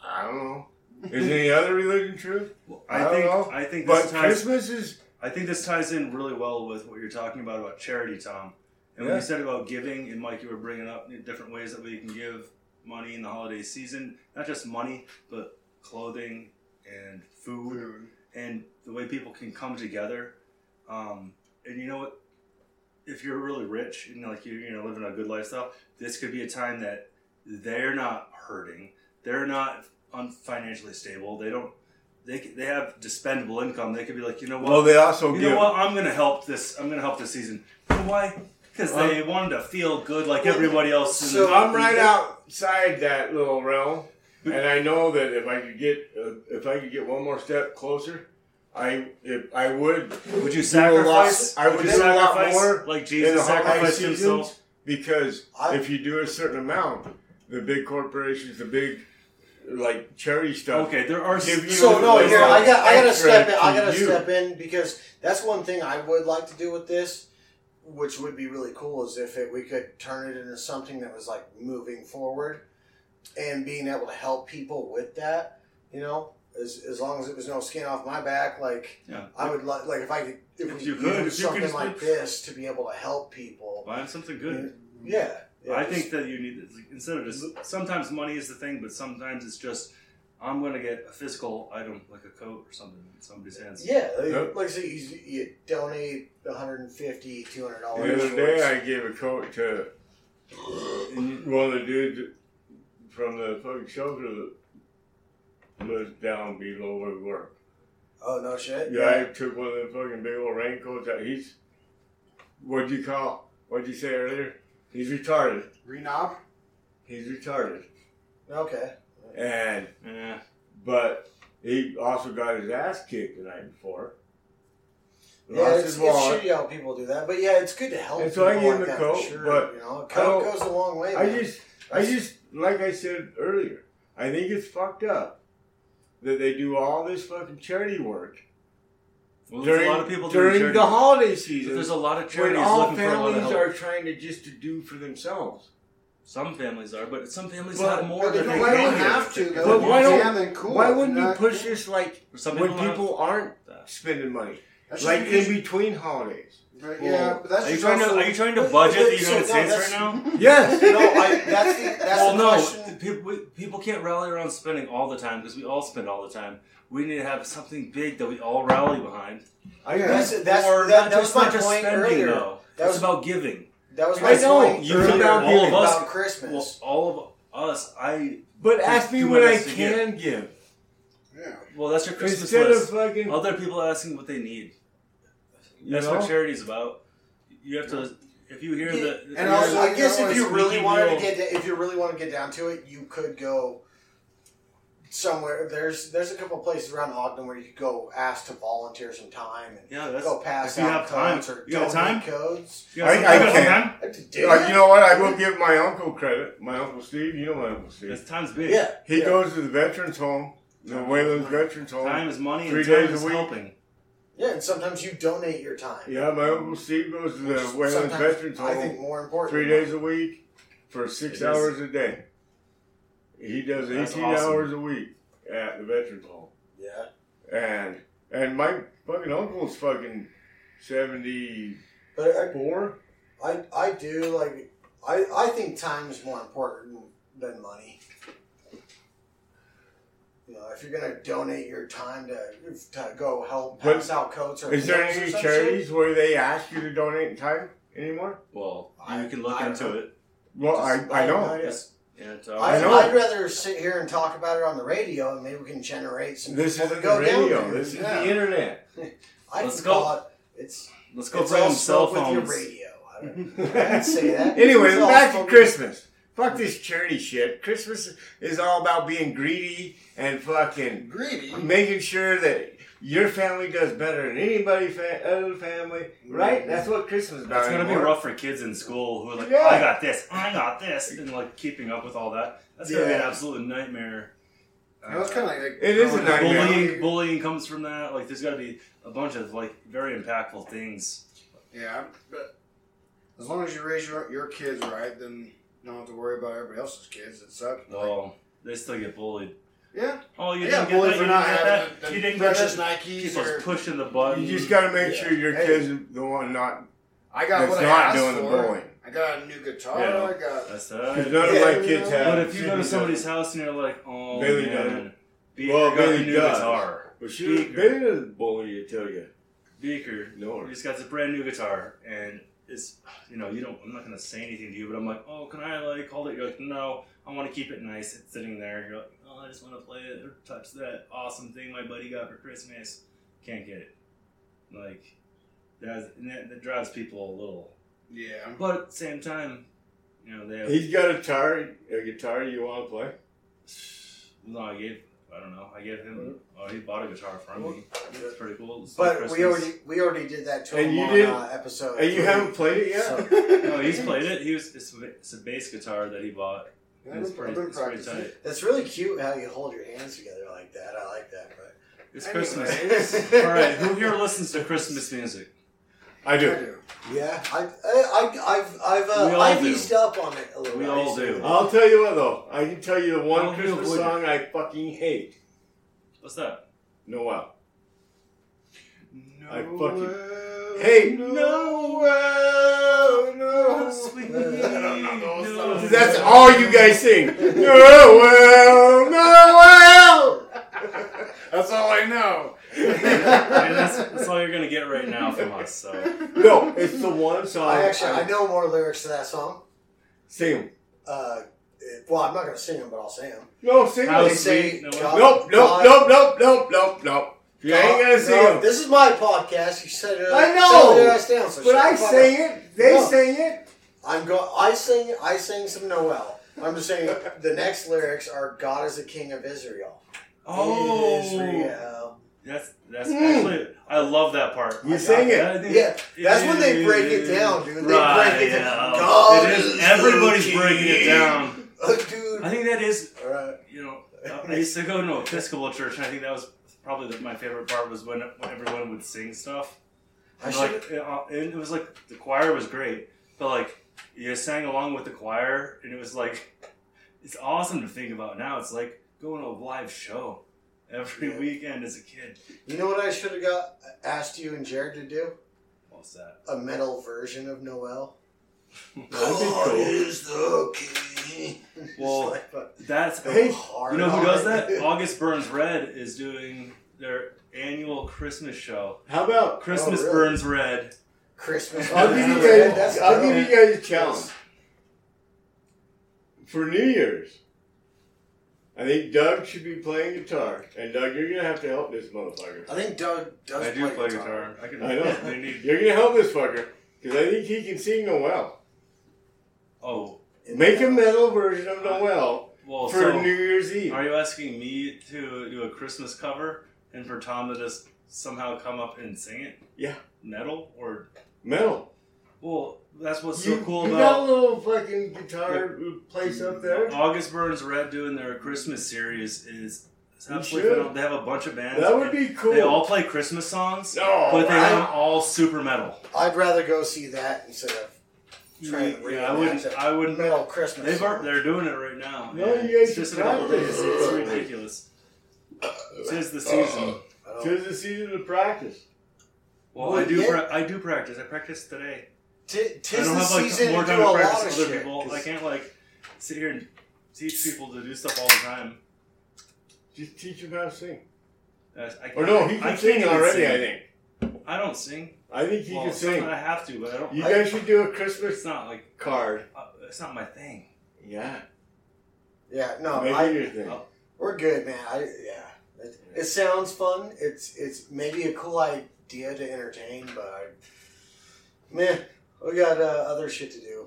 I don't know. Is any other religion true? Well, I, I don't think, know. I think this but ties, Christmas is... I think this ties in really well with what you're talking about, about charity, Tom. And yeah. when you said about giving, and Mike, you were bringing up different ways that we can give money in the holiday season. Not just money, but clothing and food, food and the way people can come together. Um, and you know what? If you're really rich and you know, like you're you know, living a good lifestyle, this could be a time that they're not hurting. They're not un- financially stable. They don't. They they have dispendable income. They could be like, you know what? Well, they also you give. know what? I'm gonna help this. I'm gonna help this season. You know why? Because um, they wanted to feel good like everybody else. So the- I'm right outside that little realm. And I know that if I could get uh, if I could get one more step closer, I if I would. Would you sacrifice? I would, would you sacrifice a lot more like Jesus sacrificed himself, because I, if you do a certain amount, the big corporations, the big like charity stuff. Okay, there are give you so no here. I got I got to step in. I got to step in because that's one thing I would like to do with this, which would be really cool, is if it, we could turn it into something that was like moving forward. And being able to help people with that, you know, as as long as it was no skin off my back, like yeah. I would like, like if I could, if, if you could do something could like this to be able to help people, find something good. Yeah, yeah I think that you need like, instead of just sometimes money is the thing, but sometimes it's just I'm going to get a physical item like a coat or something in somebody's hands. Yeah, like, nope. like so you, you donate one hundred fifty dollars, two hundred dollars. The other day I gave a coat to one of the dudes from the fucking shelter that was down below where we were. Oh, no shit? Yeah, yeah. I took one of the fucking big old raincoats out. He's, what'd you call, what'd you say earlier? He's retarded. Renob? He's retarded. Okay. And, yeah. but he also got his ass kicked the night before. Yeah, it's, it's shitty how people do that, but yeah, it's good to help and people so I gave him like a coat, sure, but you know, a coat goes a long way, I man. just, I just, like I said earlier, I think it's fucked up that they do all this fucking charity work well, during, a lot of people during charity. the holiday season. But there's a lot of charities when all looking families for a lot of help. Are trying to just to do for themselves. Some families are, but some families well, have more than they, they don't have to. Though. But why don't? Yeah, cool. Why wouldn't you push this like people when people aren't spending money, that's like in easy. Between holidays? Right, well, yeah, but that's are you trying to are you trying to budget the United States right now? Yes. No, I, that's the, that's well, the question. No, people, people can't rally around spending all the time because we all spend all the time. We need to have something big that we all rally behind. I yeah. that's, that's, or that, that, that was my point spending, earlier. Though. That was it's about giving. That was my I know. Point. You about all of us about Christmas. Well, all of us. I. But ask me what I can give. give. Yeah. Well, that's your Christmas Instead list. Of fucking other people asking what they need. You That's know? What charity's about. You have to, if you hear yeah. the. And hear also, the, I guess if you really wanted to get, if you really want to get down to it, you could go somewhere. There's there's a couple of places around Ogden where you could go ask to volunteer some time and yeah, that's, go pass if you out have codes time. Or you donate time? Codes. You I, I can. I like, you know what? I will give my uncle credit. My uncle Steve. You know my uncle Steve. His time's big. Yeah. He yeah. goes to the veterans home, the Wayland's veterans home. Time is money. Three and time days is a week. Helping. Yeah, and sometimes you donate your time. Yeah, my Uncle Steve goes to the Wayland Veterans Home. I think more important. Three days a week for six hours a day. He does That's eighteen awesome. Hours a week at the Veterans Home. Yeah. And and my fucking uncle's fucking seventy-four. I, I I do like I I think time is more important than money. You know, if you're going to donate your time to, to go help pass but out coats or... Is there any charities where they ask you to donate time anymore? Well, I, you can look I, into I, it. Well, Just, I, I don't. I, it's, yeah, it's I, I know. I'd rather sit here and talk about it on the radio and maybe we can generate some this people to go radio. Down there. This is yeah. the internet. I Let's go. It, it's, Let's go play on cell phones. With your radio. I don't I didn't say that. Anyway, back to Christmas. Fuck this charity shit. Christmas is all about being greedy and fucking greedy, making sure that your family does better than anybody fa- other family, right? That's what Christmas is about. It's gonna anymore. Be rough for kids in school who are like, yeah. I got this, I got this, and like keeping up with all that. That's gonna yeah. be an absolute nightmare. Uh, no, it's kind of like, like it is a nightmare. Bullying, bullying comes from that. Like, there's got to be a bunch of like very impactful things. Yeah, but as long as you raise your your kids right, then. You don't have to worry about everybody else's kids that suck. No, like, they still get bullied. Yeah. Oh, you yeah, didn't get that. You didn't not get that. The, the you didn't get that. Nike's or, pushing the button. You just got to make yeah. sure your hey, kids the one not. I got what I asked doing for. The bullying. I got a new guitar. Yeah. I got. That's right. Because none yeah, of my kids have. But if you go to somebody's house and you're like, oh Bailey man, Beaker well, got a new does. Guitar. But she Bailey doesn't bully you, tell you. Beaker, no, he's got this brand new guitar and. It's, you know, you don't, I'm not going to say anything to you, but I'm like, oh, can I, like, hold it? You're like, no, I want to keep it nice. It's sitting there. You're like, oh, I just want to play it or touch that awesome thing my buddy got for Christmas. Can't get it. Like, that, that drives people a little. Yeah. But at the same time, you know, they have. He's got a guitar, a guitar you want to play? No, I gave, I don't know, I gave him, oh, he bought a guitar from me. That's pretty cool. It's but like we already we already did that to and him you on did, uh, episode. And you three. Haven't played it yet? So, no, he's played it. He was it's, it's a bass guitar that he bought. Yeah, it's, pretty, it's pretty tight. It's really cute how you hold your hands together like that. I like that. But it's anyway. Christmas. All right, who here listens to Christmas music? I do. I do. Yeah, I, I, I've, I've, uh, I've eased up on it a little bit. We all do. I'll tell you what though. I can tell you the one Christmas song I fucking hate. What's that? Noel. No I fucking hate Noel. Noel, Noel, sweet. No, that's all you guys sing. Noel, Noel. That's all I know. I mean, that's, that's all you're gonna get right now from us. So no, it's the one song. I actually I, I know more lyrics to that song. Sing them. Uh, it, well, I'm not gonna sing them, but I'll sing them. No, sing them. They say nope, nope, nope, nope, nope, nope, nope. You ain't gonna sing them. This is my podcast. You said it. I know. Down, so but I sing it. They no. sing it. I'm go. I sing. I sing some Noel. I'm just saying. The next lyrics are "God is the King of Israel." Oh. Israel. That's that's mm. actually I love that part. You I sing it, I think, yeah. That's when they break it down, dude. They right, break it yeah. down. God it is, is everybody's looking. Breaking it down, uh, dude. I think that is. Right. You know, I used to go to an Episcopal church, and I think that was probably the, my favorite part was when, when everyone would sing stuff. And I like, and it was like the choir was great, but like you sang along with the choir, and it was like, it's awesome to think about now. It's like going to a live show every yeah. weekend as a kid. You know what I should have got asked you and Jared to do? What's that? A metal version of Noel. That'd be cool. Is the key. Well, like, that's hey, hard. You know who does that? August Burns Red is doing their annual Christmas show. How about Christmas oh, really? Burns Red? Christmas. I'll give you guys. That's I'll give you guys a challenge for New Year's. I think Doug should be playing guitar, and Doug, you're gonna have to help this motherfucker. I think Doug does. I play do play guitar. guitar. I can. I know. They need... You're gonna help this fucker because I think he can sing Noel. Oh, make a metal version of Noel uh, well, for so New Year's Eve. Are you asking me to do a Christmas cover and for Tom to just somehow come up and sing it? Yeah. Metal or metal? Well, that's what's you, so cool you about. You got a little fucking guitar yeah. place up there. August Burns Red doing their Christmas series is absolutely phenomenal. They have a bunch of bands. That would be cool. They all play Christmas songs, oh, but they're right. all super metal. I'd rather go see that instead of trying yeah, to yeah, I wouldn't. I wouldn't. Metal Christmas. They've are, they're doing it right now. No, yeah. you guys it's just practice. It's ridiculous. Tis the season. Uh, Tis the season to practice. Well, well, I do. Pra- I do practice. I practiced today. T- tis I don't the have, like, season more to do a lot of shit. People. I can't like sit here and teach people to do stuff all the time. Just teach them how to sing. Uh, I or no, he can I sing already. Sing. I think. I don't sing. I think he well, can sing. I have to, but I don't. You I, guys should do a Christmas. It's not like card. Uh, it's not my thing. Yeah. Yeah. No. Maybe I, your thing. Uh, we're good, man. I, yeah. It, it sounds fun. It's it's maybe a cool idea. idea to entertain, but I, man, we got uh, other shit to do.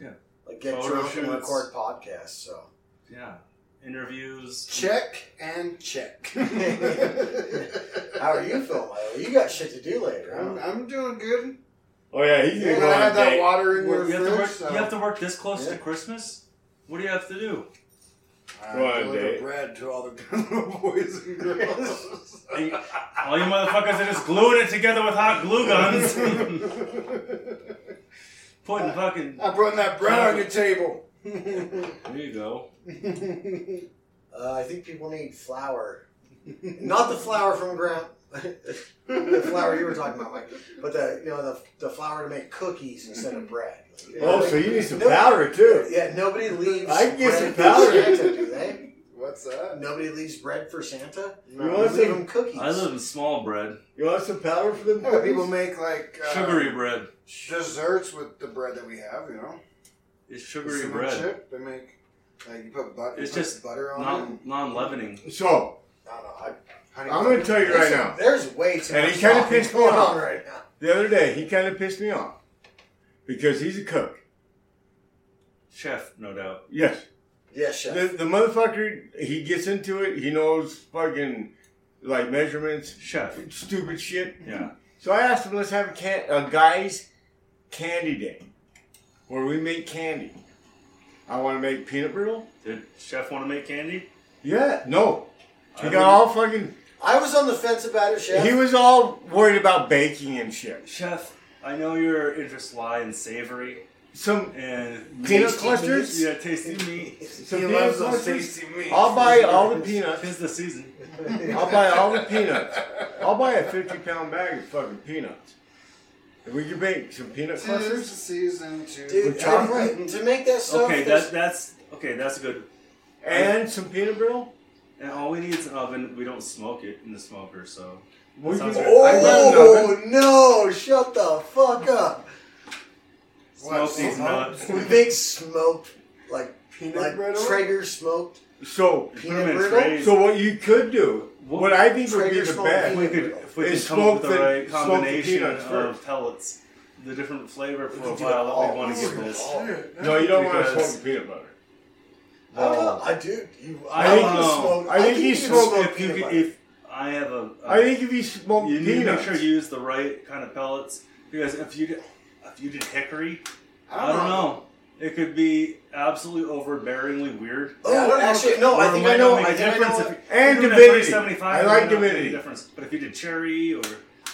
Yeah, like get Photo drunk shoots. And record podcasts. So yeah, interviews. Check and check. How are you feeling, Milo? You got shit to do later. I'm, I'm doing good. Oh yeah, he's gonna go have that water in your fridge. You, so. you have to work this close yeah. to Christmas. What do you have to do? I deliver bread to all the little boys and girls. Hey, all you motherfuckers are just gluing it together with hot glue guns. Putting I, fucking... I brought that bread on your table. There you go. Uh, I think people need flour. Not the flour from ground... the flour you were talking about, Mike. But the you know the the flour to make cookies instead of bread. You know, oh, like, so you need some nobody, powder too. Yeah, nobody leaves. I can get some powder. For Santa, do they? What's that? Nobody leaves bread for Santa. No. You want to leave them cookies? I live in small bread. You want some powder for them? Yeah, people make like uh, sugary bread desserts with the bread that we have. You know, it's sugary it's bread. Chip. They make like you put butter. It's put just butter on non, it. Non-leavening. So. No, no, I, honey, I'm going to tell you right now. There's way too and much he kind of pissed me off right now. The other day, he kind of pissed me off because he's a cook, chef, no doubt. Yes, yes, yeah, chef. The, the motherfucker, he gets into it. He knows fucking like measurements, chef, stupid shit. Yeah. So I asked him, let's have a, can- a guy's candy day where we make candy. I want to make peanut brittle. Did chef want to make candy? Yeah. No. He got all fucking... I was on the fence about it, Chef. He was all worried about baking and shit. Chef, I know your interests lie in savory. Some and peanut clusters? Meat. Yeah, tasty meat. Some he loves those tasty meat. I'll buy all the peanuts. It's the season. I'll buy all the peanuts. I'll buy a fifty-pound bag of fucking peanuts. And we can bake some peanut clusters. It's the season, too. Dude, right. To make that stuff... Okay, that, that's okay. That's good. And um, some peanut brittle? And all we need is an oven. We don't smoke it in the smoker, so... Well, you, oh, no! Shut the fuck up! Smoke these nuts. We make smoked, like, peanut like Traeger smoked so, peanut brittle. So what you could do, what, what I think would be the best, we could, if we could come up with the, the right combination the of pellets, the different flavor profile that we want to give this. No, you don't want to smoke peanut butter. Well, I, I do. You, I, I don't know. Smoke, I, I think you smoke if, if, if I have a, a. I think if you smoke you peanuts, need to make sure you use the right kind of pellets because if you did, if you did hickory, I don't, I don't know. know. It could be absolutely overbearingly weird. Oh, yeah, I don't actually, know. no. I think I know. I think I know. And divinity. I like divinity. Difference, but if you did cherry or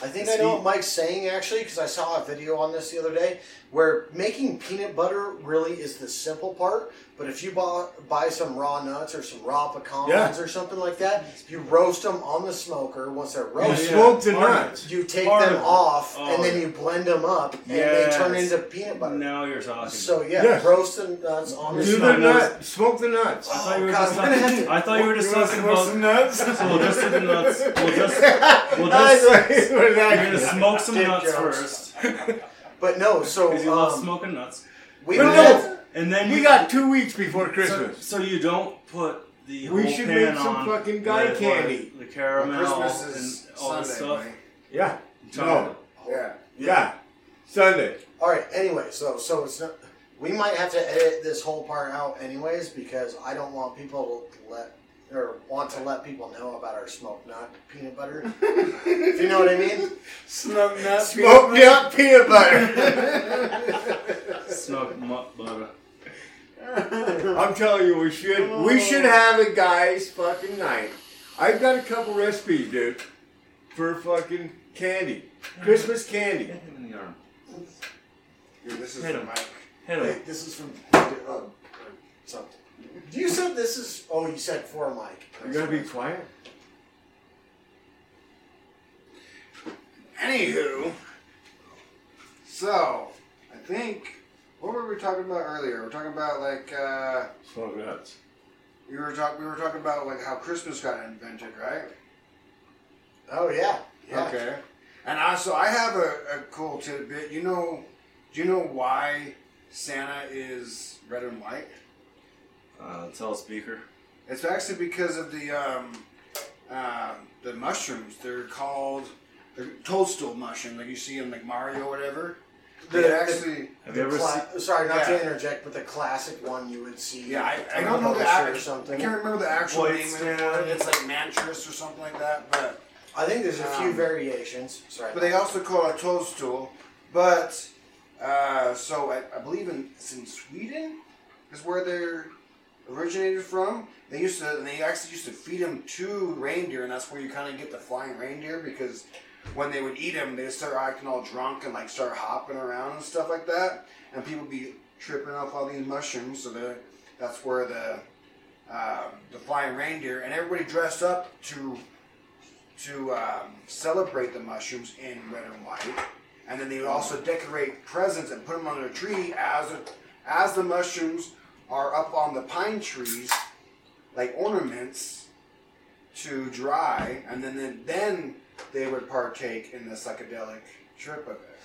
I think I know what Mike's saying, actually, because I saw a video on this the other day where making peanut butter really is the simple part, but if you buy, buy some raw nuts or some raw pecans yeah. or something like that, you roast them on the smoker. Once they're roasted, you, yeah. nuts. you take Part them of off, oh, and then you blend them up, and yes. they turn into peanut butter. Now you're talking. So, yeah, yes. roast the nuts on the smoker. Do the nut. Smoke the nuts. I thought you were just talking, I thought you were just talking about some nuts. So we'll just do the nuts. We'll just... We'll just we're going to smoke some nuts first. But no, so... Because you um, love smoking nuts. We no, no. And then we got two weeks before Christmas. So, so you don't put the whole pan on. We should make some fucking guy candy. The caramel and all that stuff. Right? Yeah. No. Oh. Yeah. Yeah. Sunday. All right. Anyway, so so it's not... We might have to edit this whole part out anyways because I don't want people to let... or want to let people know about our smoked nut peanut butter. If you know what I mean? Smoked nut smoked peanut, nut peanut butter. Smoked nut butter. I'm telling you, we should oh. we should have a guy's fucking night. I've got a couple recipes, dude, for fucking candy, Christmas candy. Hit him in the arm. Dude, this is Hit from Mike. Hit him. Wait, this is from uh, something. You said this is... Oh, you said for Mike. Are you going to be quiet? Anywho. So, I think... What were we talking about earlier? We are talking about, like, uh... Smoke nuts. We were, talk, we were talking about, like, how Christmas got invented, right? Oh, yeah. yeah. Okay. And also, I have a, a cool tidbit. You know... Do you know why Santa is red and white? Uh, tell us, Beaker. It's actually because of the um, uh, the mushrooms. They're called the toadstool mushroom, like you see in like Mario or whatever. They the, actually. The, have you ever cla- seen? Sorry, not yeah. to interject, but the classic one you would see. Yeah, I, I don't know the act, or something. I can't remember the actual Boy name. It. It's like Mantris or something like that. But I think there's a um, few variations. Sorry, but they also call it a toadstool. But uh, so I, I believe in it's in Sweden is where they're. Originated from, they used to. They actually used to feed them to reindeer, and that's where you kind of get the flying reindeer because when they would eat them, they'd start acting all drunk and like start hopping around and stuff like that, and people would be tripping off all these mushrooms. So that's where the uh, the flying reindeer and everybody dressed up to to um, celebrate the mushrooms in red and white, and then they would also decorate presents and put them on their tree as a, as the mushrooms. Are up on the pine trees like ornaments to dry, and then then they would partake in the psychedelic trip of it.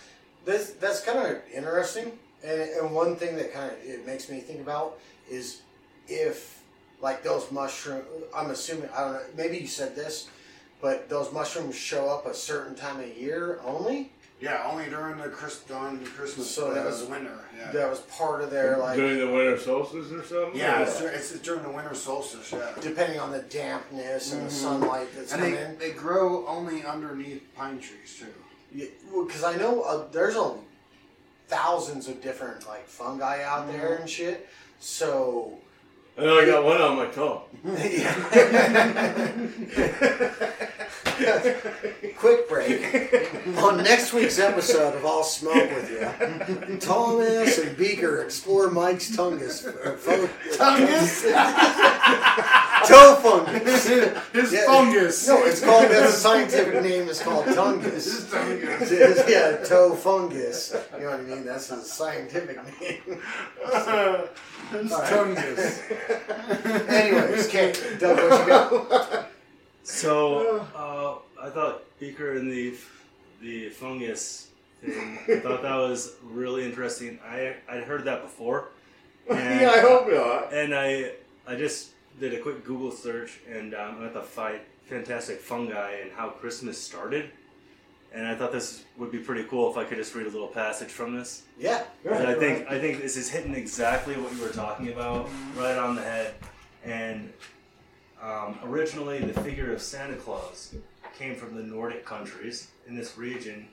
This that's kind of interesting, and, and one thing that kind of it makes me think about is if like those mushroom. I'm assuming I don't know. Maybe you said this, but those mushrooms show up a certain time of year only. Yeah, only during the Christ, during the Christmas. So that was winter. Yeah. That was part of their like during the winter solstice or something. Yeah, or? It's, it's during the winter solstice. Yeah, depending on the dampness and mm-hmm. the sunlight that's coming in. They grow only underneath pine trees too. Because yeah, I know uh, there's a thousands of different like fungi out mm-hmm. there and shit. So. I know I got one on my toe. Quick break. On next week's episode of I'll Smoke With You, Tomass and Beaker explore Mike's tungus. Tungus? Toe fungus. His yeah, fungus. No, it's called, that's a scientific name, it's called tungus. His tungus. It's, yeah, toe fungus. You know what I mean? That's a scientific name. Uh, it's right. Tungus. Anyways, okay, Doug, what you got? So, uh, I thought Beaker and the the fungus thing, I thought that was really interesting. I I'd heard that before. And, yeah, I hope not. And I I just did a quick Google search and um, I got the fight fantastic fungi and how Christmas started. And I thought this would be pretty cool if I could just read a little passage from this. Yeah. Right, I think right. I think this is hitting exactly what you were talking about, right on the head. And Um, originally, the figure of Santa Claus came from the Nordic countries. In this region,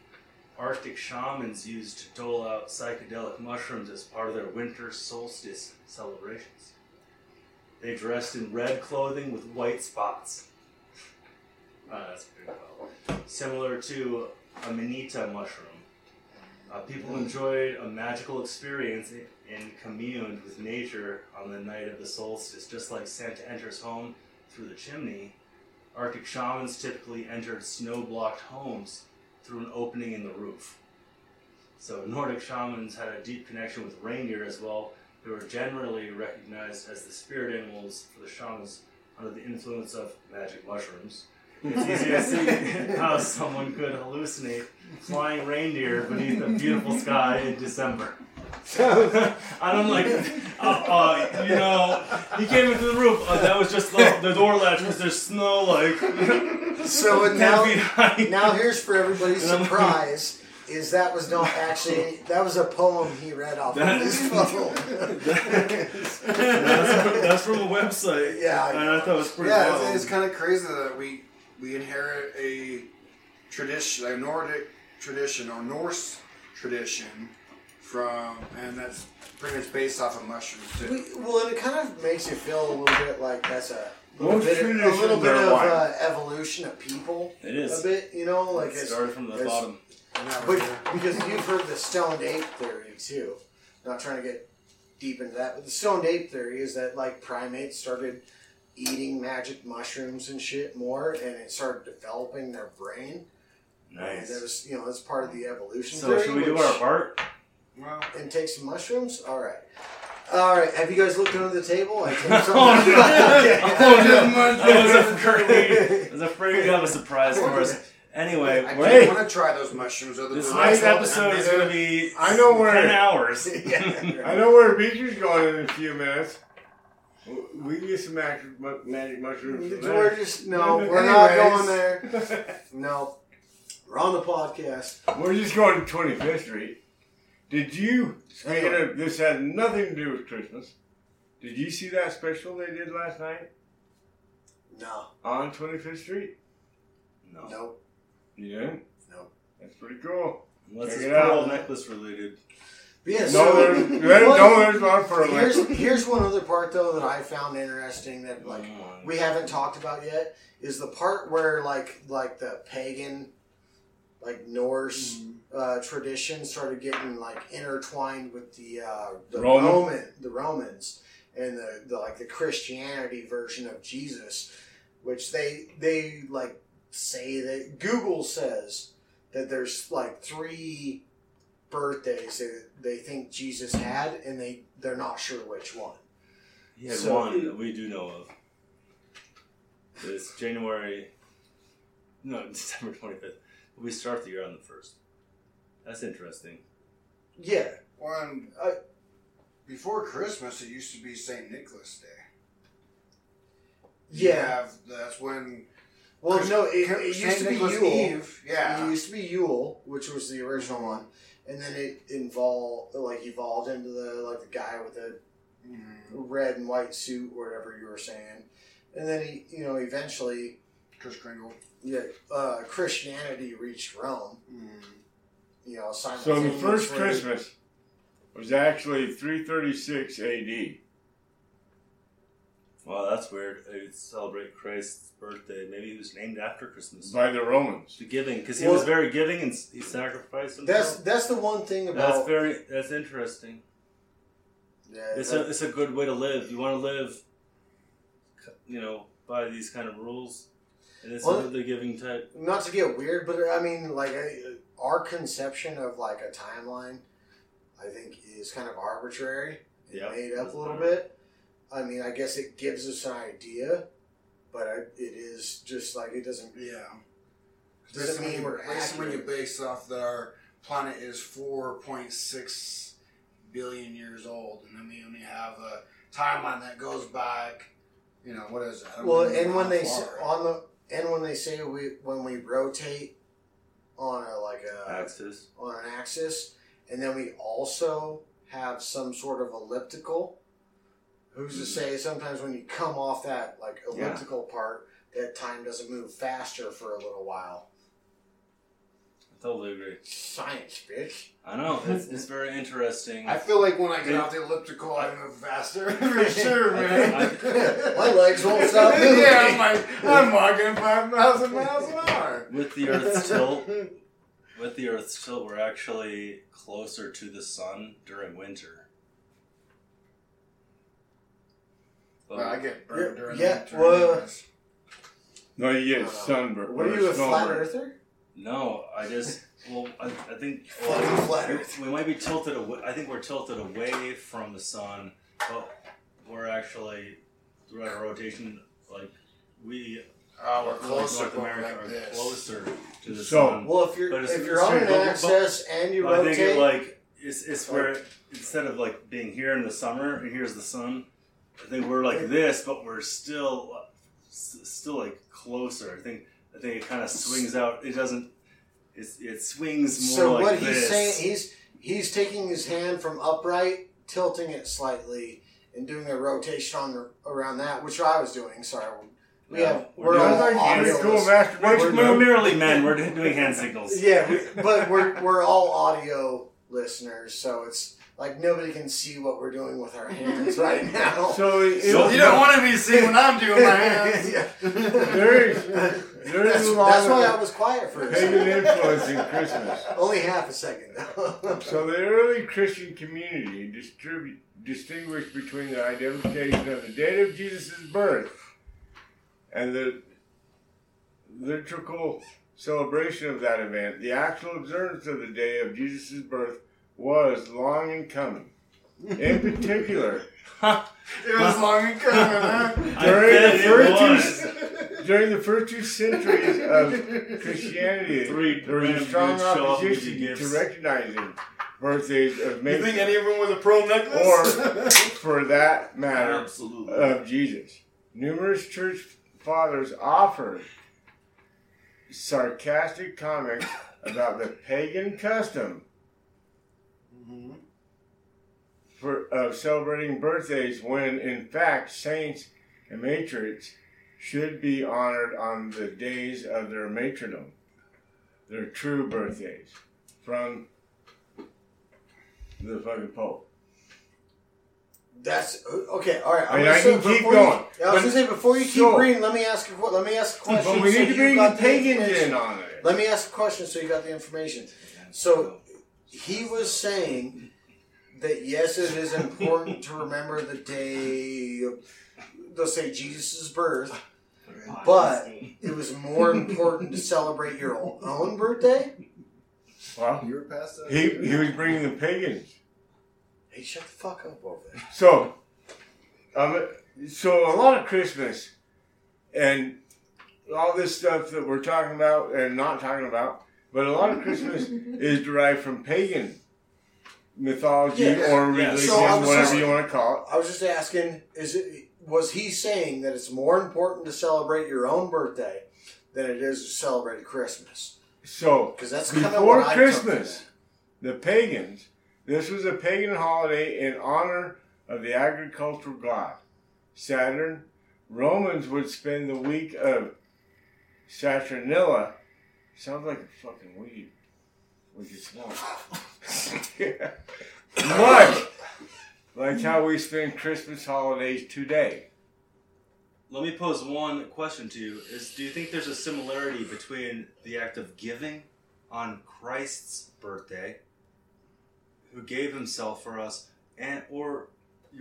Arctic shamans used to dole out psychedelic mushrooms as part of their winter solstice celebrations. They dressed in red clothing with white spots. Uh, that's pretty cool. Similar to a manita mushroom. Uh, people enjoyed a magical experience and communed with nature on the night of the solstice. Just like Santa enters home through the chimney, Arctic shamans typically entered snow-blocked homes through an opening in the roof. So Nordic shamans had a deep connection with reindeer as well. They were generally recognized as the spirit animals for the shamans under the influence of magic mushrooms. It's easy to see how someone could hallucinate flying reindeer beneath a beautiful sky in December. And I'm like, uh, uh, you know, he came into the roof. Uh, that was just the, the door latch because there's snow, like. So now, now here's for everybody's surprise. Is that was not actually, that was a poem he read off that, of his phone. That's, that's from a website. Yeah. And I thought it was pretty yeah, wild. Yeah, it's, it's kind of crazy that we we inherit a tradition, a Nordic tradition or Norse tradition from, and that's pretty much based off of mushrooms too. We, well, and it kind of makes you feel a little bit like that's a... A little bit, a little bit of uh, evolution of people. It is. A bit, you know, like it started from the bottom. But because you've heard the stoned ape theory too. I'm not trying to get deep into that, but the stoned ape theory is that like primates started eating magic mushrooms and shit more, and it started developing their brain. Nice. And that was, you know, that's part of the evolution so theory. So should we do our part? Well, and take some mushrooms? All right. All right, have you guys looked under the table? I took something. Oh, no. Okay. Oh, no. I was afraid, I was afraid you have a surprise for us. Anyway, I wait. I want to try those mushrooms. Other this next episode is going to be I know where, ten hours. Yeah, right. I know where Beaker's going in a few minutes. We use some magic mushrooms. We're just, no, we're not going there. No, we're on the podcast. We're just going to twenty-fifth Street. Did you, speaking of, this has nothing to do with Christmas, did you see that special they did last night? No. On twenty-fifth Street? No. Nope. You didn't? Nope. That's pretty cool. Unless Check it's it pearl out. necklace related. Yeah, so no, there's, there's, one, no, there's not pearl here's, necklace. Here's one other part, though, that I found interesting that, like, oh, we haven't talked about yet, is the part where, like, like the pagan, like, Norse... Mm-hmm. Uh, tradition started getting like intertwined with the uh, the Roman. Roman the Romans and the, the like the Christianity version of Jesus, which they they like say that Google says that there's like three birthdays that they think Jesus had, and they they're not sure which one. He had so, one that we do know of. It's January, no December twenty fifth. We start the year on the first. That's interesting. Yeah. Well, uh, before Christmas, it used to be Saint Nicholas Day. You yeah. Have, that's when... Well, Christ- no, it, it used to Nicholas be Yule. Eve. Yeah. It used to be Yule, which was the original one. And then it involved, like, evolved into the like the guy with the mm-hmm. red and white suit, or whatever you were saying. And then, he, you know, eventually... Chris Kringle. Yeah. Uh, Christianity reached Rome. Mm-hmm. You know, so the first Christmas was actually three thirty-six A D. Wow, that's weird. They celebrate Christ's birthday. Maybe he was named after Christmas. By the Romans. The giving, because he well, was very giving and he sacrificed himself. That's that's the one thing about... That's very, that's interesting. Yeah, it's, that's, a, it's a good way to live. You want to live, you know, by these kind of rules. And it's well, the giving type. Not to get weird, but I mean, like... I, Our conception of like a timeline, I think, is kind of arbitrary and yep, made up a little better. bit. I mean, I guess it gives us an idea, but I, it is just like it doesn't. Yeah, doesn't mean we're accurate. When you base off that our planet is four point six billion years old, and then we only have a timeline that goes back. You know, what is that? Well, and when they say, on the and when they say we when we rotate. On a like a axis, on an axis, and then we also have some sort of elliptical. Who's mm. to say sometimes when you come off that like elliptical yeah. part, that time doesn't move faster for a little while? I totally agree. Science, bitch. I know it's, it's very interesting. I feel like when I get yeah. off the elliptical, I move faster for sure, man. I, I, my legs won't stop moving. Yeah, I'm like I'm walking five thousand miles an hour. With the Earth's tilt, the Earth's tilt, we're actually closer to the sun during winter. Well, I get burned during yeah, winter. Well, no, you get sunburned. What are you, a flat earther? No, I just... Well, I, I think... Well, flat earth. We might be tilted away... I think we're tilted away from the sun, but we're actually... Throughout our rotation, like, we... Oh, we're closer North America like are this. Closer to the so, sun. Well, if you're if you're, you're on an axis and you rotate, I think it, like it's it's where it, instead of like being here in the summer and here's the sun, I think we're like this, but we're still still like closer. I think I think it kind of swings out. It doesn't. It's it swings more so like what this. He's saying, he's he's taking his hand from upright, tilting it slightly, and doing a rotation on the, around that, which I was doing. Sorry. We yeah, have, we're, we're all audios. We're, we're merely men. We're doing hand signals. Yeah, we, but we're we're all audio listeners, so it's like nobody can see what we're doing with our hands right now. So, it, so you don't no. want to be seeing what I'm doing with my hands. Yeah. There is, there is that's, that's why I was quiet for a second. Pagan influence in Christmas. Only half a second, though. So the early Christian community distribu- distinguished between the identification of the date of Jesus' birth and the liturgical celebration of that event. The actual observance of the day of Jesus' birth was long in coming. In particular, it was long in coming. Huh? During, the first two, during the first two centuries of Christianity, Three there was a strong opposition to recognizing birthdays of men. You think any of them was a pearl necklace? Or, for that matter, absolutely. Of Jesus. Numerous church fathers offered sarcastic comments about the pagan custom mm-hmm. for, of celebrating birthdays when, in fact, saints and matrons should be honored on the days of their matronum, their true birthdays, from the fucking Pope. That's okay. All right. I, mean, I can keep going. You, I was going to say before you sure. keep reading, let me ask a let me ask a question. But we need so to bring the pagan in on it. Let me ask a question so you got the information. So he was saying that yes, it is important to remember the day of, let's say, Jesus' birth, but it was more important to celebrate your own birthday. Well, you were past that. He he was bringing the pagans. Hey, shut the fuck up over there. So, um, so a lot of Christmas and all this stuff that we're talking about and not talking about, but a lot of Christmas is derived from pagan mythology yeah, or yeah. religion, so whatever just, you want to call it. I was just asking, is it was he saying that it's more important to celebrate your own birthday than it is to celebrate Christmas? So, because that's kind of what I took from that. Before Christmas, the pagans... This was a pagan holiday in honor of the agricultural god, Saturn. Romans would spend the week of Saturnalia. Sounds like a fucking weed. With your swamp. yeah. Much like how we spend Christmas holidays today. Let me pose one question to you. Is, do you think there's a similarity between the act of giving on Christ's birthday... who gave himself for us, and or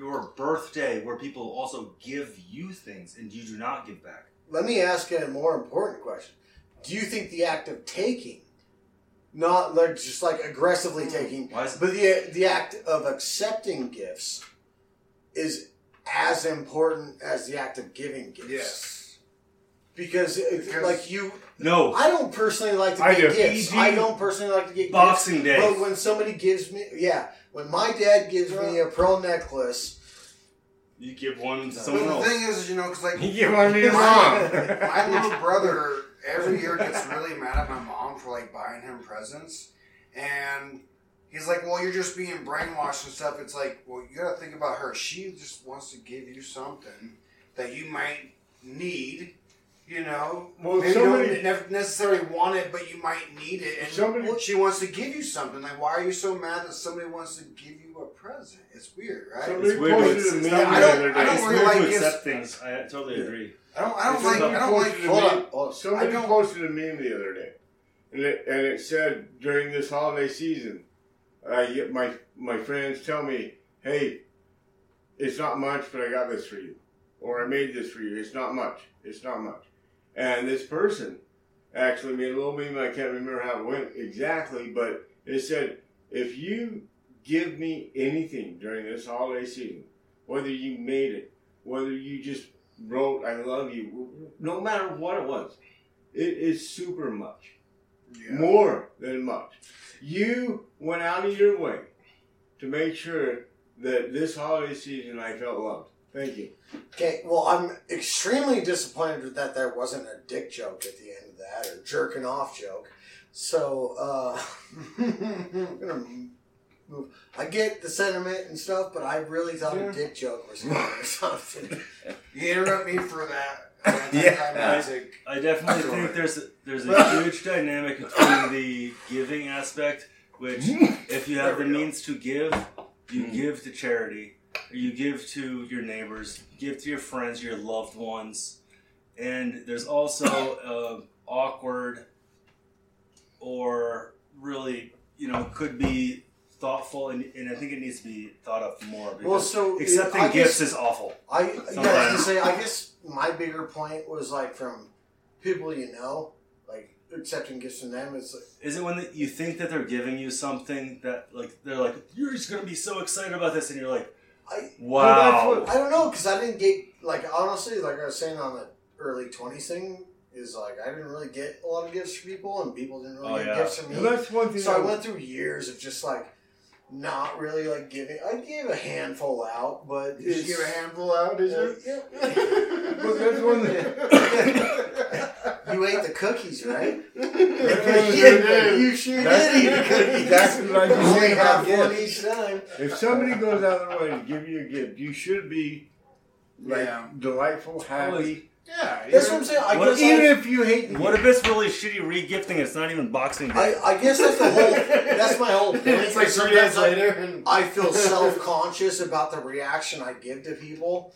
your birthday, where people also give you things and you do not give back? Let me ask you a more important question. Do you think the act of taking, not like just like aggressively taking, Why is it- but the the act of accepting gifts is as important as the act of giving gifts? Yes. Because, because, like, you... No. I don't personally like to I get do. gifts. E G I don't personally like to get Boxing gifts. Boxing Day. But when somebody gives me... Yeah. When my dad gives yeah. me a pearl necklace... You give one to someone else. The thing is, you know, because, like... You give one to your mom. My little brother every year gets really mad at my mom for, like, buying him presents. And he's like, well, you're just being brainwashed and stuff. It's like, well, you gotta think about her. She just wants to give you something that you might need... You know, well, maybe somebody, you don't necessarily want it, but you might need it. And somebody, she wants to give you something. Like, why are you so mad that somebody wants to give you a present? It's weird, right? Somebody it's weird. It's, it's not, I don't, I don't really like accept things. I totally agree. I don't. I don't like. I don't like. Hold on. Somebody posted a meme the other day and it, and it said during this holiday season, I get my my friends tell me, hey, it's not much, but I got this for you, or I made this for you. It's not much. It's not much. And this person actually made a little meme. I can't remember how it went exactly, but it said, if you give me anything during this holiday season, whether you made it, whether you just wrote, I love you, no matter what it was, it is super much. Yeah. More than much. You went out of your way to make sure that this holiday season I felt loved. Thank you. Okay, well, I'm extremely disappointed that there wasn't a dick joke at the end of that, or jerking off joke. So, uh, I'm going to move. I get the sentiment and stuff, but I really thought yeah. a dick joke was funny or something. You interrupt me for that. that yeah, I, I definitely Sorry. think there's a, there's a huge dynamic between the giving aspect, which if you have the go. means to give, you mm-hmm. give to charity. You give to your neighbors, you give to your friends, your loved ones, and there's also uh, awkward or really, you know, could be thoughtful, and, and I think it needs to be thought of more. Because well, so accepting it, gifts guess, is awful. I, yeah, I was gonna say, I guess my bigger point was like from people you know, like accepting gifts from them. It's like, is it when the, you think that they're giving you something that like they're like you're just gonna be so excited about this, and you're like. I, wow. What, I don't know, because I didn't get, like, honestly, like I was saying on the early twenties thing, is, like, I didn't really get a lot of gifts from people, and people didn't really oh, get yeah. gifts from me. That's one thing. So I went through years of just, like, not really, like, giving. I gave a handful out, but... Did you give a handful out, did you? Yeah. Well, that's one thing. You ate the cookies, right? You sure did eat the cookies. That's what I only have one each time. If somebody goes out of their way to give you a gift, you should be like yeah. delightful, happy. Yeah, that's what I'm saying. I guess even I, if you hate, what if it's really shitty regifting? It's not even Boxing Day. I, I guess that's the whole. That's my whole. Point. It's like three days later, and I feel self-conscious about the reaction I give to people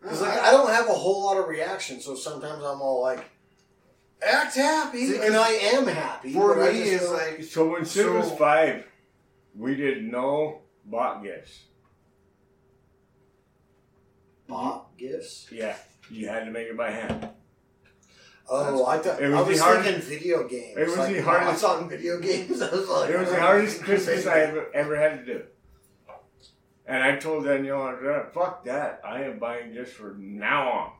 because like I don't have a whole lot of reaction. So sometimes I'm all like. Act happy, See, and I am happy. For me, it's like so. When Sid so, was five, we did no bought gifts. Bought gifts? Yeah, you had to make it by hand. Oh, I thought I was thinking video games. It was like, the hardest. I was on video games. I was like, it was the hardest Christmas I ever, ever had to do. And I told Danielle, "Fuck that! I am buying gifts from now on."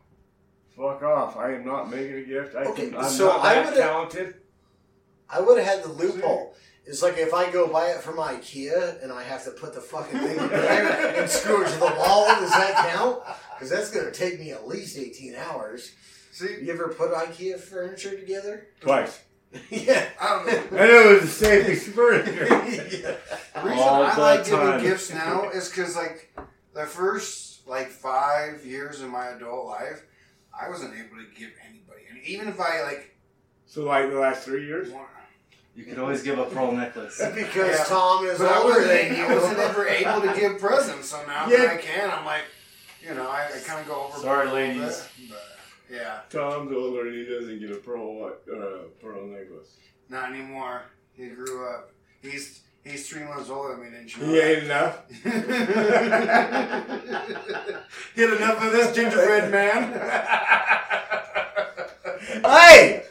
Fuck off. I am not making a gift. I okay, can, I'm so not that I talented. I would have had the loophole. It's like if I go buy it from Ikea and I have to put the fucking thing in there and screw it to the wall, does that count? Because that's going to take me at least eighteen hours. See, you ever put Ikea furniture together? Twice. Yeah. I don't know. I know it was the same experience. yeah. The reason All I like time. giving gifts now is because like the first like five years of my adult life, I wasn't able to give anybody, and even if I like, so like the last three years, you could always give a pearl necklace because yeah. Tom is but older than you. I wasn't ever able to give presents, so now yeah. that I can, I'm like, you know, I, I kind of go over. Sorry, ladies. Bit, but yeah, Tom's older and he doesn't get a pearl uh, pearl necklace. Not anymore. He grew up. He's he's three months older than me, didn't you? He ain't enough. Get enough of this gingerbread man. Hey!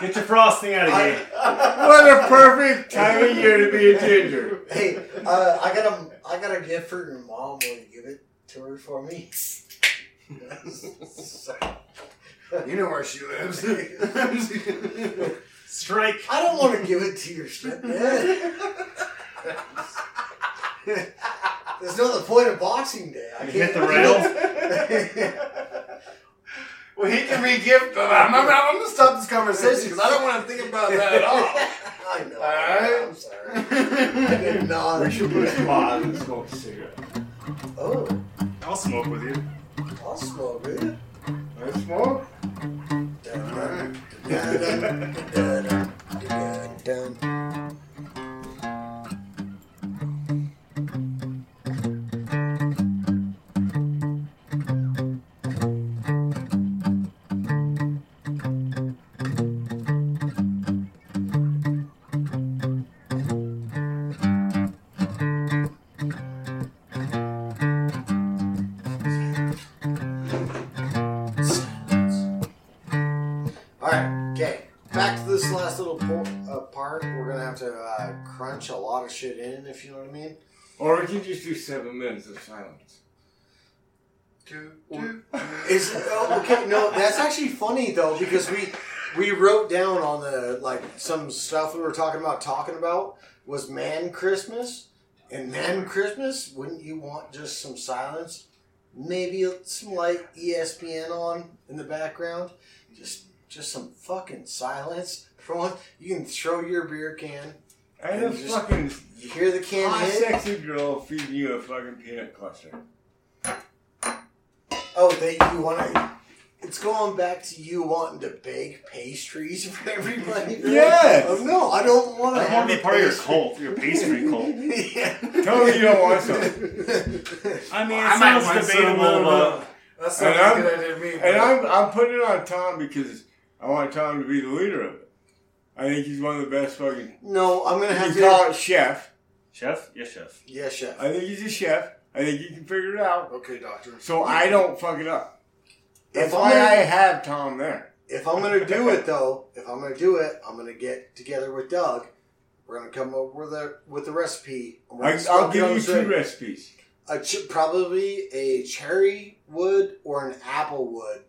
Get your frosting out of I, here. What a perfect time of year to be a ginger. Hey, uh, I got a, I got a gift for your mom. Will you give it to her for me? You know where she lives. Strike. I don't want to give it to your stepdad. That's not the point of Boxing Day. I you can't hit the rail. Well, he can re-gift, but I'm, I'm, I'm going to stop this conversation because I don't want to think about that at all. I know. All right? I'm sorry. I did not. We should put a spot and smoke a cigarette. Oh. I'll smoke with you. I'll smoke with you. I smoke. Dun, dun, dun, dun, dun, dun, dun. punch a lot of shit in, if you know what I mean. Or we can just do seven minutes of silence. Two, two. Is oh, okay? No, that's actually funny though because we we wrote down on the like some stuff we were talking about talking about was man Christmas and man Christmas. Wouldn't you want just some silence? Maybe some light E S P N on in the background. Just just some fucking silence. For one, you can throw your beer can. I know fucking. You hear the can hot hit. Sexy girl feeding you a fucking peanut cluster. Oh, they you want to? It's going back to you wanting to bake pastries for everybody. Yes. Like, oh, no, I don't want to. I want to be part of your cult, your pastry cult. Yeah. Tell me you don't want some. I mean, it sounds I debatable, some, but that's not a good idea to me. And I'm I'm putting it on Tom because I want Tom to be the leader of it. I think he's one of the best fucking. No, I'm gonna have to call it chef. Chef? Yes, chef. Yes, chef. I think he's a chef. I think you can figure it out. Okay, doctor. So I don't fuck it up. That's why I have Tom there. If I'm going to do it, though, if I'm going to do it, I'm going to get together with Doug. We're going to come up with a, with a recipe. I, I'll give you two recipes. A ch- probably a cherry wood or an apple wood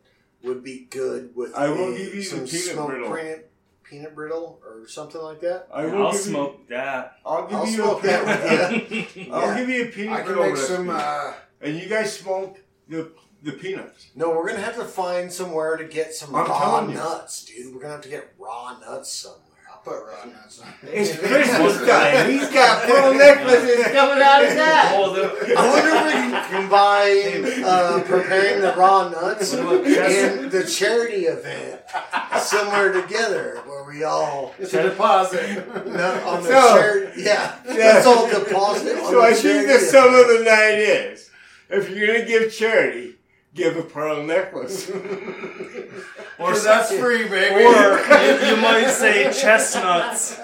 would be good with I will a, give you some peanut brittle. Print, peanut brittle or something like that. I will I'll smoke you, that. I'll give I'll you smoke a peanut that with you. I'll yeah. give you a peanut I can brittle. Make some, uh, and you guys smoke the the peanuts. No, we're gonna have to find somewhere to get some I'm raw nuts, dude. We're gonna have to get raw nuts somewhere. I'll put raw nuts on. It's Christmas time. He's got pearl necklaces coming out of that. I wonder if we can combine uh, preparing the raw nuts and the charity event somewhere together. We all it's a deposit. No, on the so, charity, yeah, yeah, that's all deposit. So I think the sum of the night is: if you're gonna give charity, give a pearl necklace. Or that's free, baby. Or if you might say chestnuts.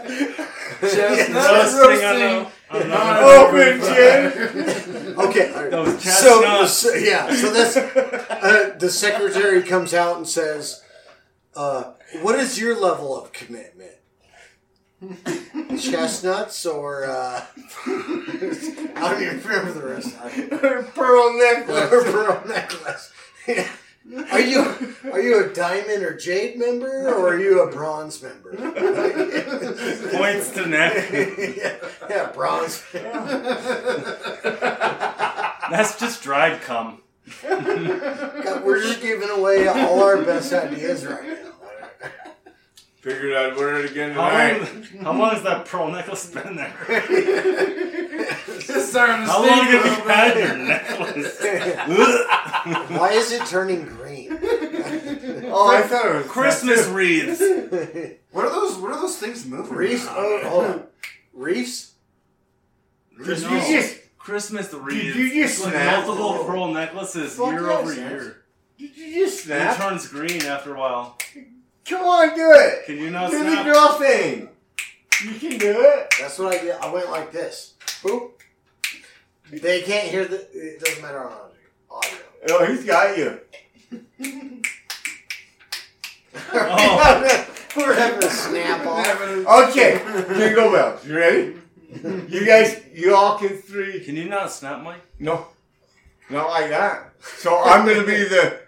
Chestnuts roasting. Open gin. Okay. Right. So, so yeah, so that's uh, the secretary comes out and says. Uh, what is your level of commitment? Chestnuts or, uh... I don't even remember the rest of it. Or pearl necklace. Or pearl necklace. Yeah. Are you are you a diamond or jade member, or are you a bronze member? Points to neck. Yeah, yeah, bronze. Yeah. That's just dried cum. God, we're just giving away all our best ideas right now. Figured I'd wear it again tonight. How long, how long has that pearl necklace been there? This how long have you had your necklace? Why is it turning green? Oh, I thought it was Christmas wreaths. What are those? What are those things moving? Reefs? Oh, hold on. Reefs? Reefs? No. You just, Christmas wreaths. Did you just like snap? Multiple pearl necklaces Fuck year over sense. Year. Did you just snap? It turns green after a while. Come on, do it. Can you not do snap? Do the girl thing. You can do it. That's what I did. I went like this. Boop. They can't hear the... It doesn't matter on audio. Oh, he's got you. Oh. We're having a snap-off. Okay. Jingle bells. You ready? You guys, you all can three. Can you not snap, Mike? No. No, I got. So I'm going to be the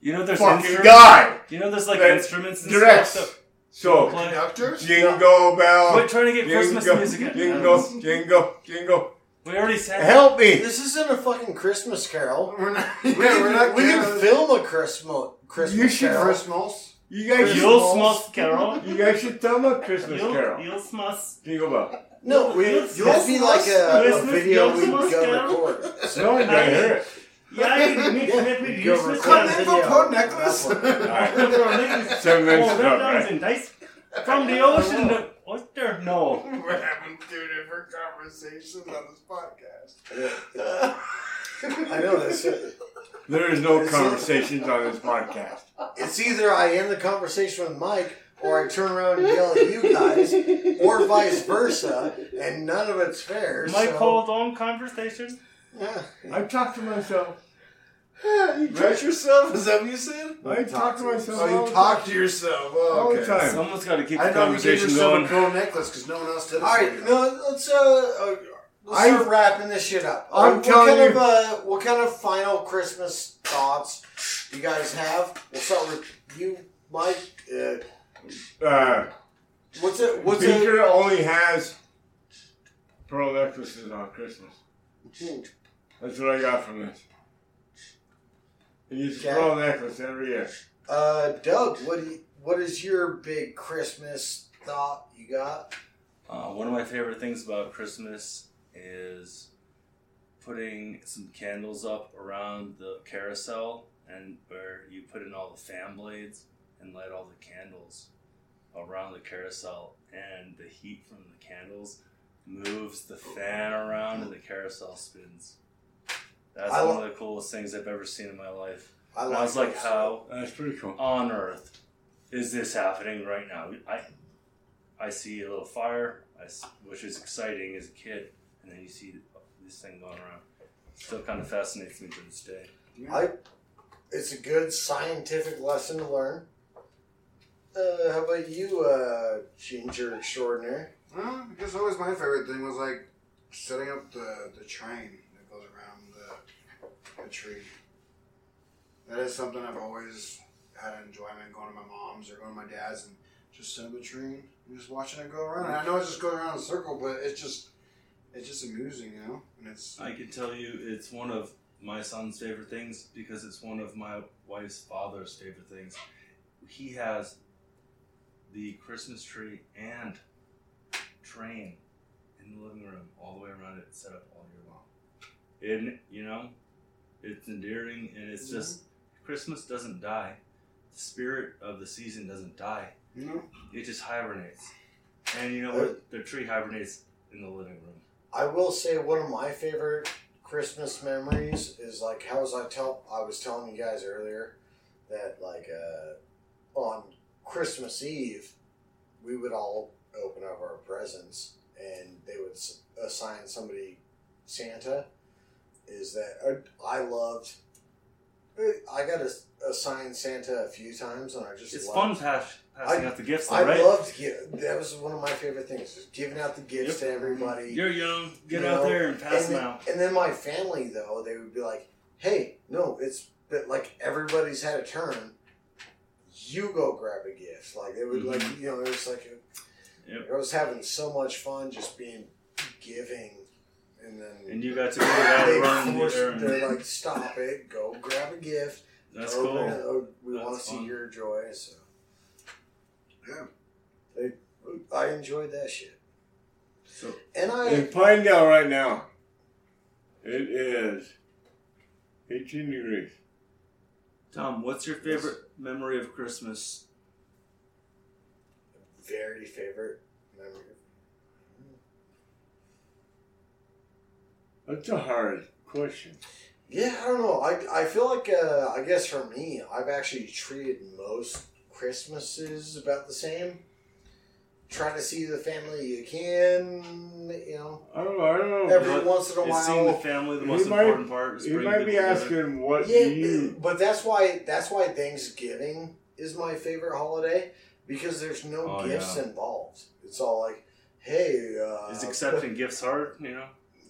you know, there's fucking guy. You know there's like instruments and directs. Stuff that so, conductors? Jingle no. bell. Quit trying to get jingle, Christmas music in. Jingle, jingle, jingle. We already said help me. This isn't a fucking Christmas carol. We're not, yeah, we're not we can film a Christmas, Christmas you should, carol. Christmas. You guys You'll smuss carol. You guys should film a Christmas you'll, carol. You'll smuss. Jingle bell. No, we, you'll be like a, a video we go record. So I can hear it. Yeah, I can make it. You can put a necklace. Seven minutes ago, right? From the ocean to... What the... No. We're having two different conversations on this podcast. I know that's it. There is no conversations on this podcast. It's either I am the conversation with Mike... Or I turn around and yell at you guys, or vice versa, and none of it's fair. Mike, so. Hold on, conversation. Yeah, I talk to myself. Yeah, you dress yourself? Is that what you said? I, I talk to myself. Oh, you talk to yourself. Oh, all okay. the time. Someone's got to keep the conversation going. I know you gave yourself a pearl necklace because no one else did it. All right, no, let's, uh, let's start wrapping this shit up. I'm what, telling what kind you. Of, uh, what kind of final Christmas thoughts do you guys have? We'll start with you, Mike. Uh, uh, what's it? What's Beaker a, only has pearl necklaces on Christmas. That's what I got from this. And you okay. throw a necklace every year. Uh, Doug, what do you, what is your big Christmas thought you got? Uh, one of my favorite things about Christmas is putting some candles up around the carousel, and where you put in all the fan blades and light all the candles around the carousel, and the heat from the candles moves the fan around and the carousel spins. That's I one love, of the coolest things I've ever seen in my life. I, I was like, "How that's pretty cool. on earth is this happening right now?" I, I see a little fire, I, which is exciting as a kid, and then you see this thing going around. It still kind of fascinates me to this day. I, it's a good scientific lesson to learn. Uh, how about you, uh, Ginger Extraordinaire? Well, I guess always my favorite thing was like setting up the, the train. A tree. That is something I've always had enjoyment going to my mom's or going to my dad's and just sitting up a tree and just watching it go around. And I know it just goes around in a circle, but it's just it's just amusing, you know. And it's I can tell you, it's one of my son's favorite things because it's one of my wife's father's favorite things. He has the Christmas tree and train in the living room all the way around it, set up all year long. And you know. It's endearing, and it's mm-hmm. just Christmas doesn't die. The spirit of the season doesn't die. Mm-hmm. It just hibernates, and you know what? Uh, the tree hibernates in the living room. I will say one of my favorite Christmas memories is like how was I tell I was telling you guys earlier that like uh, on Christmas Eve we would all open up our presents, and they would assign somebody Santa. Is that I loved? I got assigned Santa a few times, and I just it's loved, fun pass, passing I, out the gifts. Though, I right? loved that was one of my favorite things: just giving out the gifts yep. to everybody. You're young, get you out know? There and pass and them then, out. And then my family, though, they would be like, "Hey, no, it's but like everybody's had a turn. You go grab a gift." Like they would mm-hmm. like you know it was like a, yep. I was having so much fun just being giving. And, then and you got to go out and run the errand. They're like, stop it, go grab a gift. That's cool. It. We That's want to fun. See your joy. So, yeah, they, I enjoyed that shit. So, and I in Pinedale right now, it is eighteen degrees. Tom, what's your favorite yes. memory of Christmas? Very favorite memory. That's a hard question. Yeah, I don't know. I, I feel like, uh, I guess for me, I've actually treated most Christmases about the same. Try to see the family you can, you know. I don't know. I don't know. Every what, once in a while. Seeing the family the most might, important part. You might be asking what yeah, you... But that's why, that's why Thanksgiving is my favorite holiday. Because there's no oh, gifts yeah. involved. It's all like, hey... Uh, is accepting but, gifts hard, you know?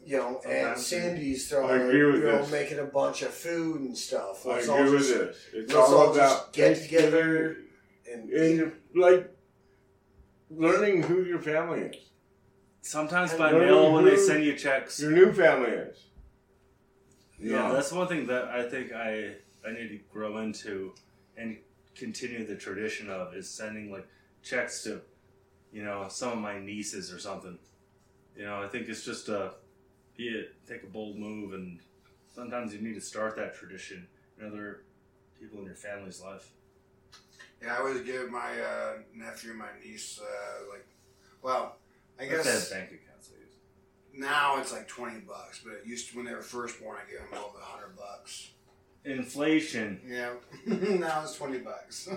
You know, and Sometimes Sandy's throwing, you know, this. making a bunch of food and stuff. Let's I agree with just, this. It's all, all about get together and, and like learning who your family is. Sometimes and by mail when they send you checks, your new family is. Yeah, yeah, that's one thing that I think I I need to grow into and continue the tradition of is sending like checks to, you know, some of my nieces or something. You know, I think it's just a. Yeah, take a bold move, and sometimes you need to start that tradition in other people in your family's life. Yeah, I always give my uh, nephew and my niece, uh, like, well, I guess... That's bank accounts I use. Now it's like twenty bucks, but it used to, when they were first born, I gave them all the one hundred bucks. Inflation. Yeah, now it's twenty bucks.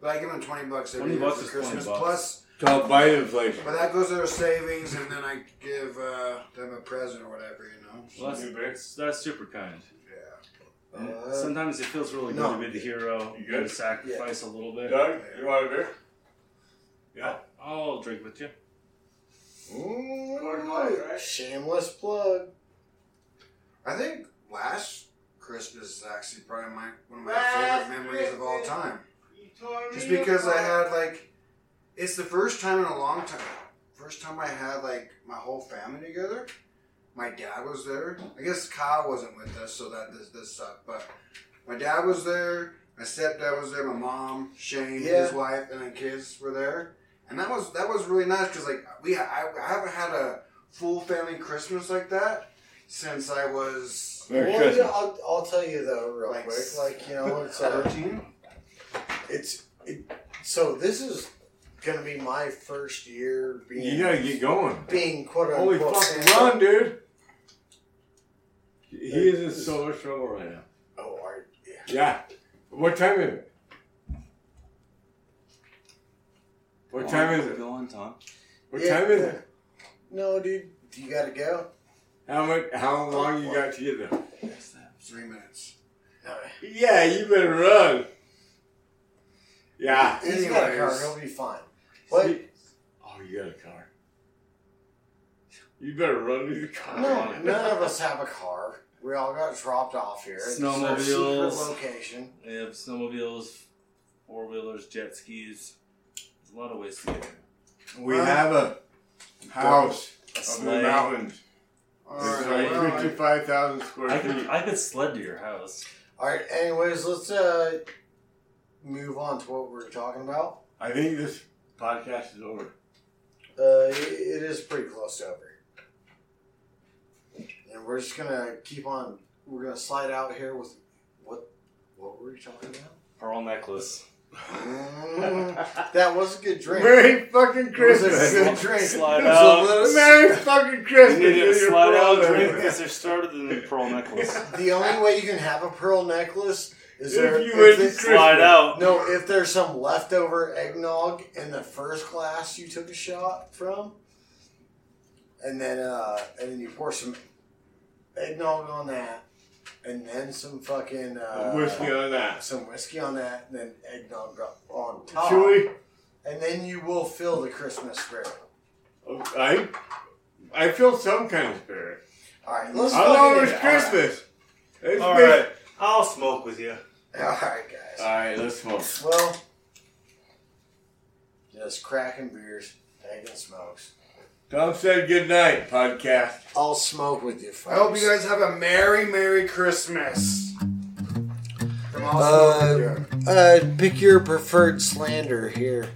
But I give them twenty bucks every year for Christmas, plus... Top by inflation. But that goes to their savings, and then I give uh, them a present or whatever, you know. So well, that's, that's super kind. Yeah. Uh, Sometimes it feels really no. good to be the hero. You good? To sacrifice yeah. a little bit. Doug, you want a beer? Yeah. I'll, I'll drink with you. Ooh, shameless plug. I think last Christmas is actually probably my one of my last favorite memories Christmas. Of all time. Just because I had like, it's the first time in a long time. First time I had like my whole family together. My dad was there. I guess Kyle wasn't with us, so that this this sucked. But my dad was there. My stepdad was there. My mom, Shane, yeah. his wife, and the kids were there. And that was that was really nice because like we I, I haven't had a full family Christmas like that since I was. Well, yeah, I'll, I'll tell you though, real like, quick. Like you know, it's thirteen. It's it, so this is. Gonna be my first year being. You gotta get going. Being quote unquote. Holy fucking run, dude! He is in so much trouble right now. Oh, are yeah. Yeah. What time is it? What oh, time is it? Going, Tom. What yeah, time is yeah. it? No, dude. You gotta go. How much? How long oh, you what? Got to get there? Yes, three minutes. No. Yeah, you better run. Yeah. He's anyways. Got a car. He'll be fine. What? Oh, you got a car. You better run to the car. No, none of us have a car. We all got dropped off here. Snowmobiles. It's our secret location. We have snowmobiles, four wheelers, jet skis. There's a lot of ways to get there. We uh, have a house on the mountains. It's like fifty-five thousand square feet. I could, I could sled to your house. All right. Anyways, let's uh move on to what we were talking about. I think this podcast is over. Uh, it is pretty close to over, and we're just gonna keep on. We're gonna slide out here with what? What were we talking about? Pearl necklace. Mm, that was a good drink. Merry fucking Christmas! It was a good drink. Slide out. Little... Merry fucking Christmas! You need to slide out drink because they're started in the pearl necklace. The only way you can have a pearl necklace. Is if there, you wouldn't slide out. No, if there's some leftover eggnog in the first glass you took a shot from, and then uh, and then you pour some eggnog on that, and then some fucking uh, whiskey on that, some whiskey on that, and then eggnog on top, chewy. And then you will feel the Christmas spirit. I I feel some kind of spirit. All right, let's. I know it's Christmas. All right, it's all right. I'll smoke with you. Alright, guys. Alright, let's smoke. Well, just cracking beers, taking smokes. Tom said good night, podcast. I'll smoke with you, folks. I hope you guys have a Merry, Merry Christmas. From all uh, uh, pick your preferred slander here.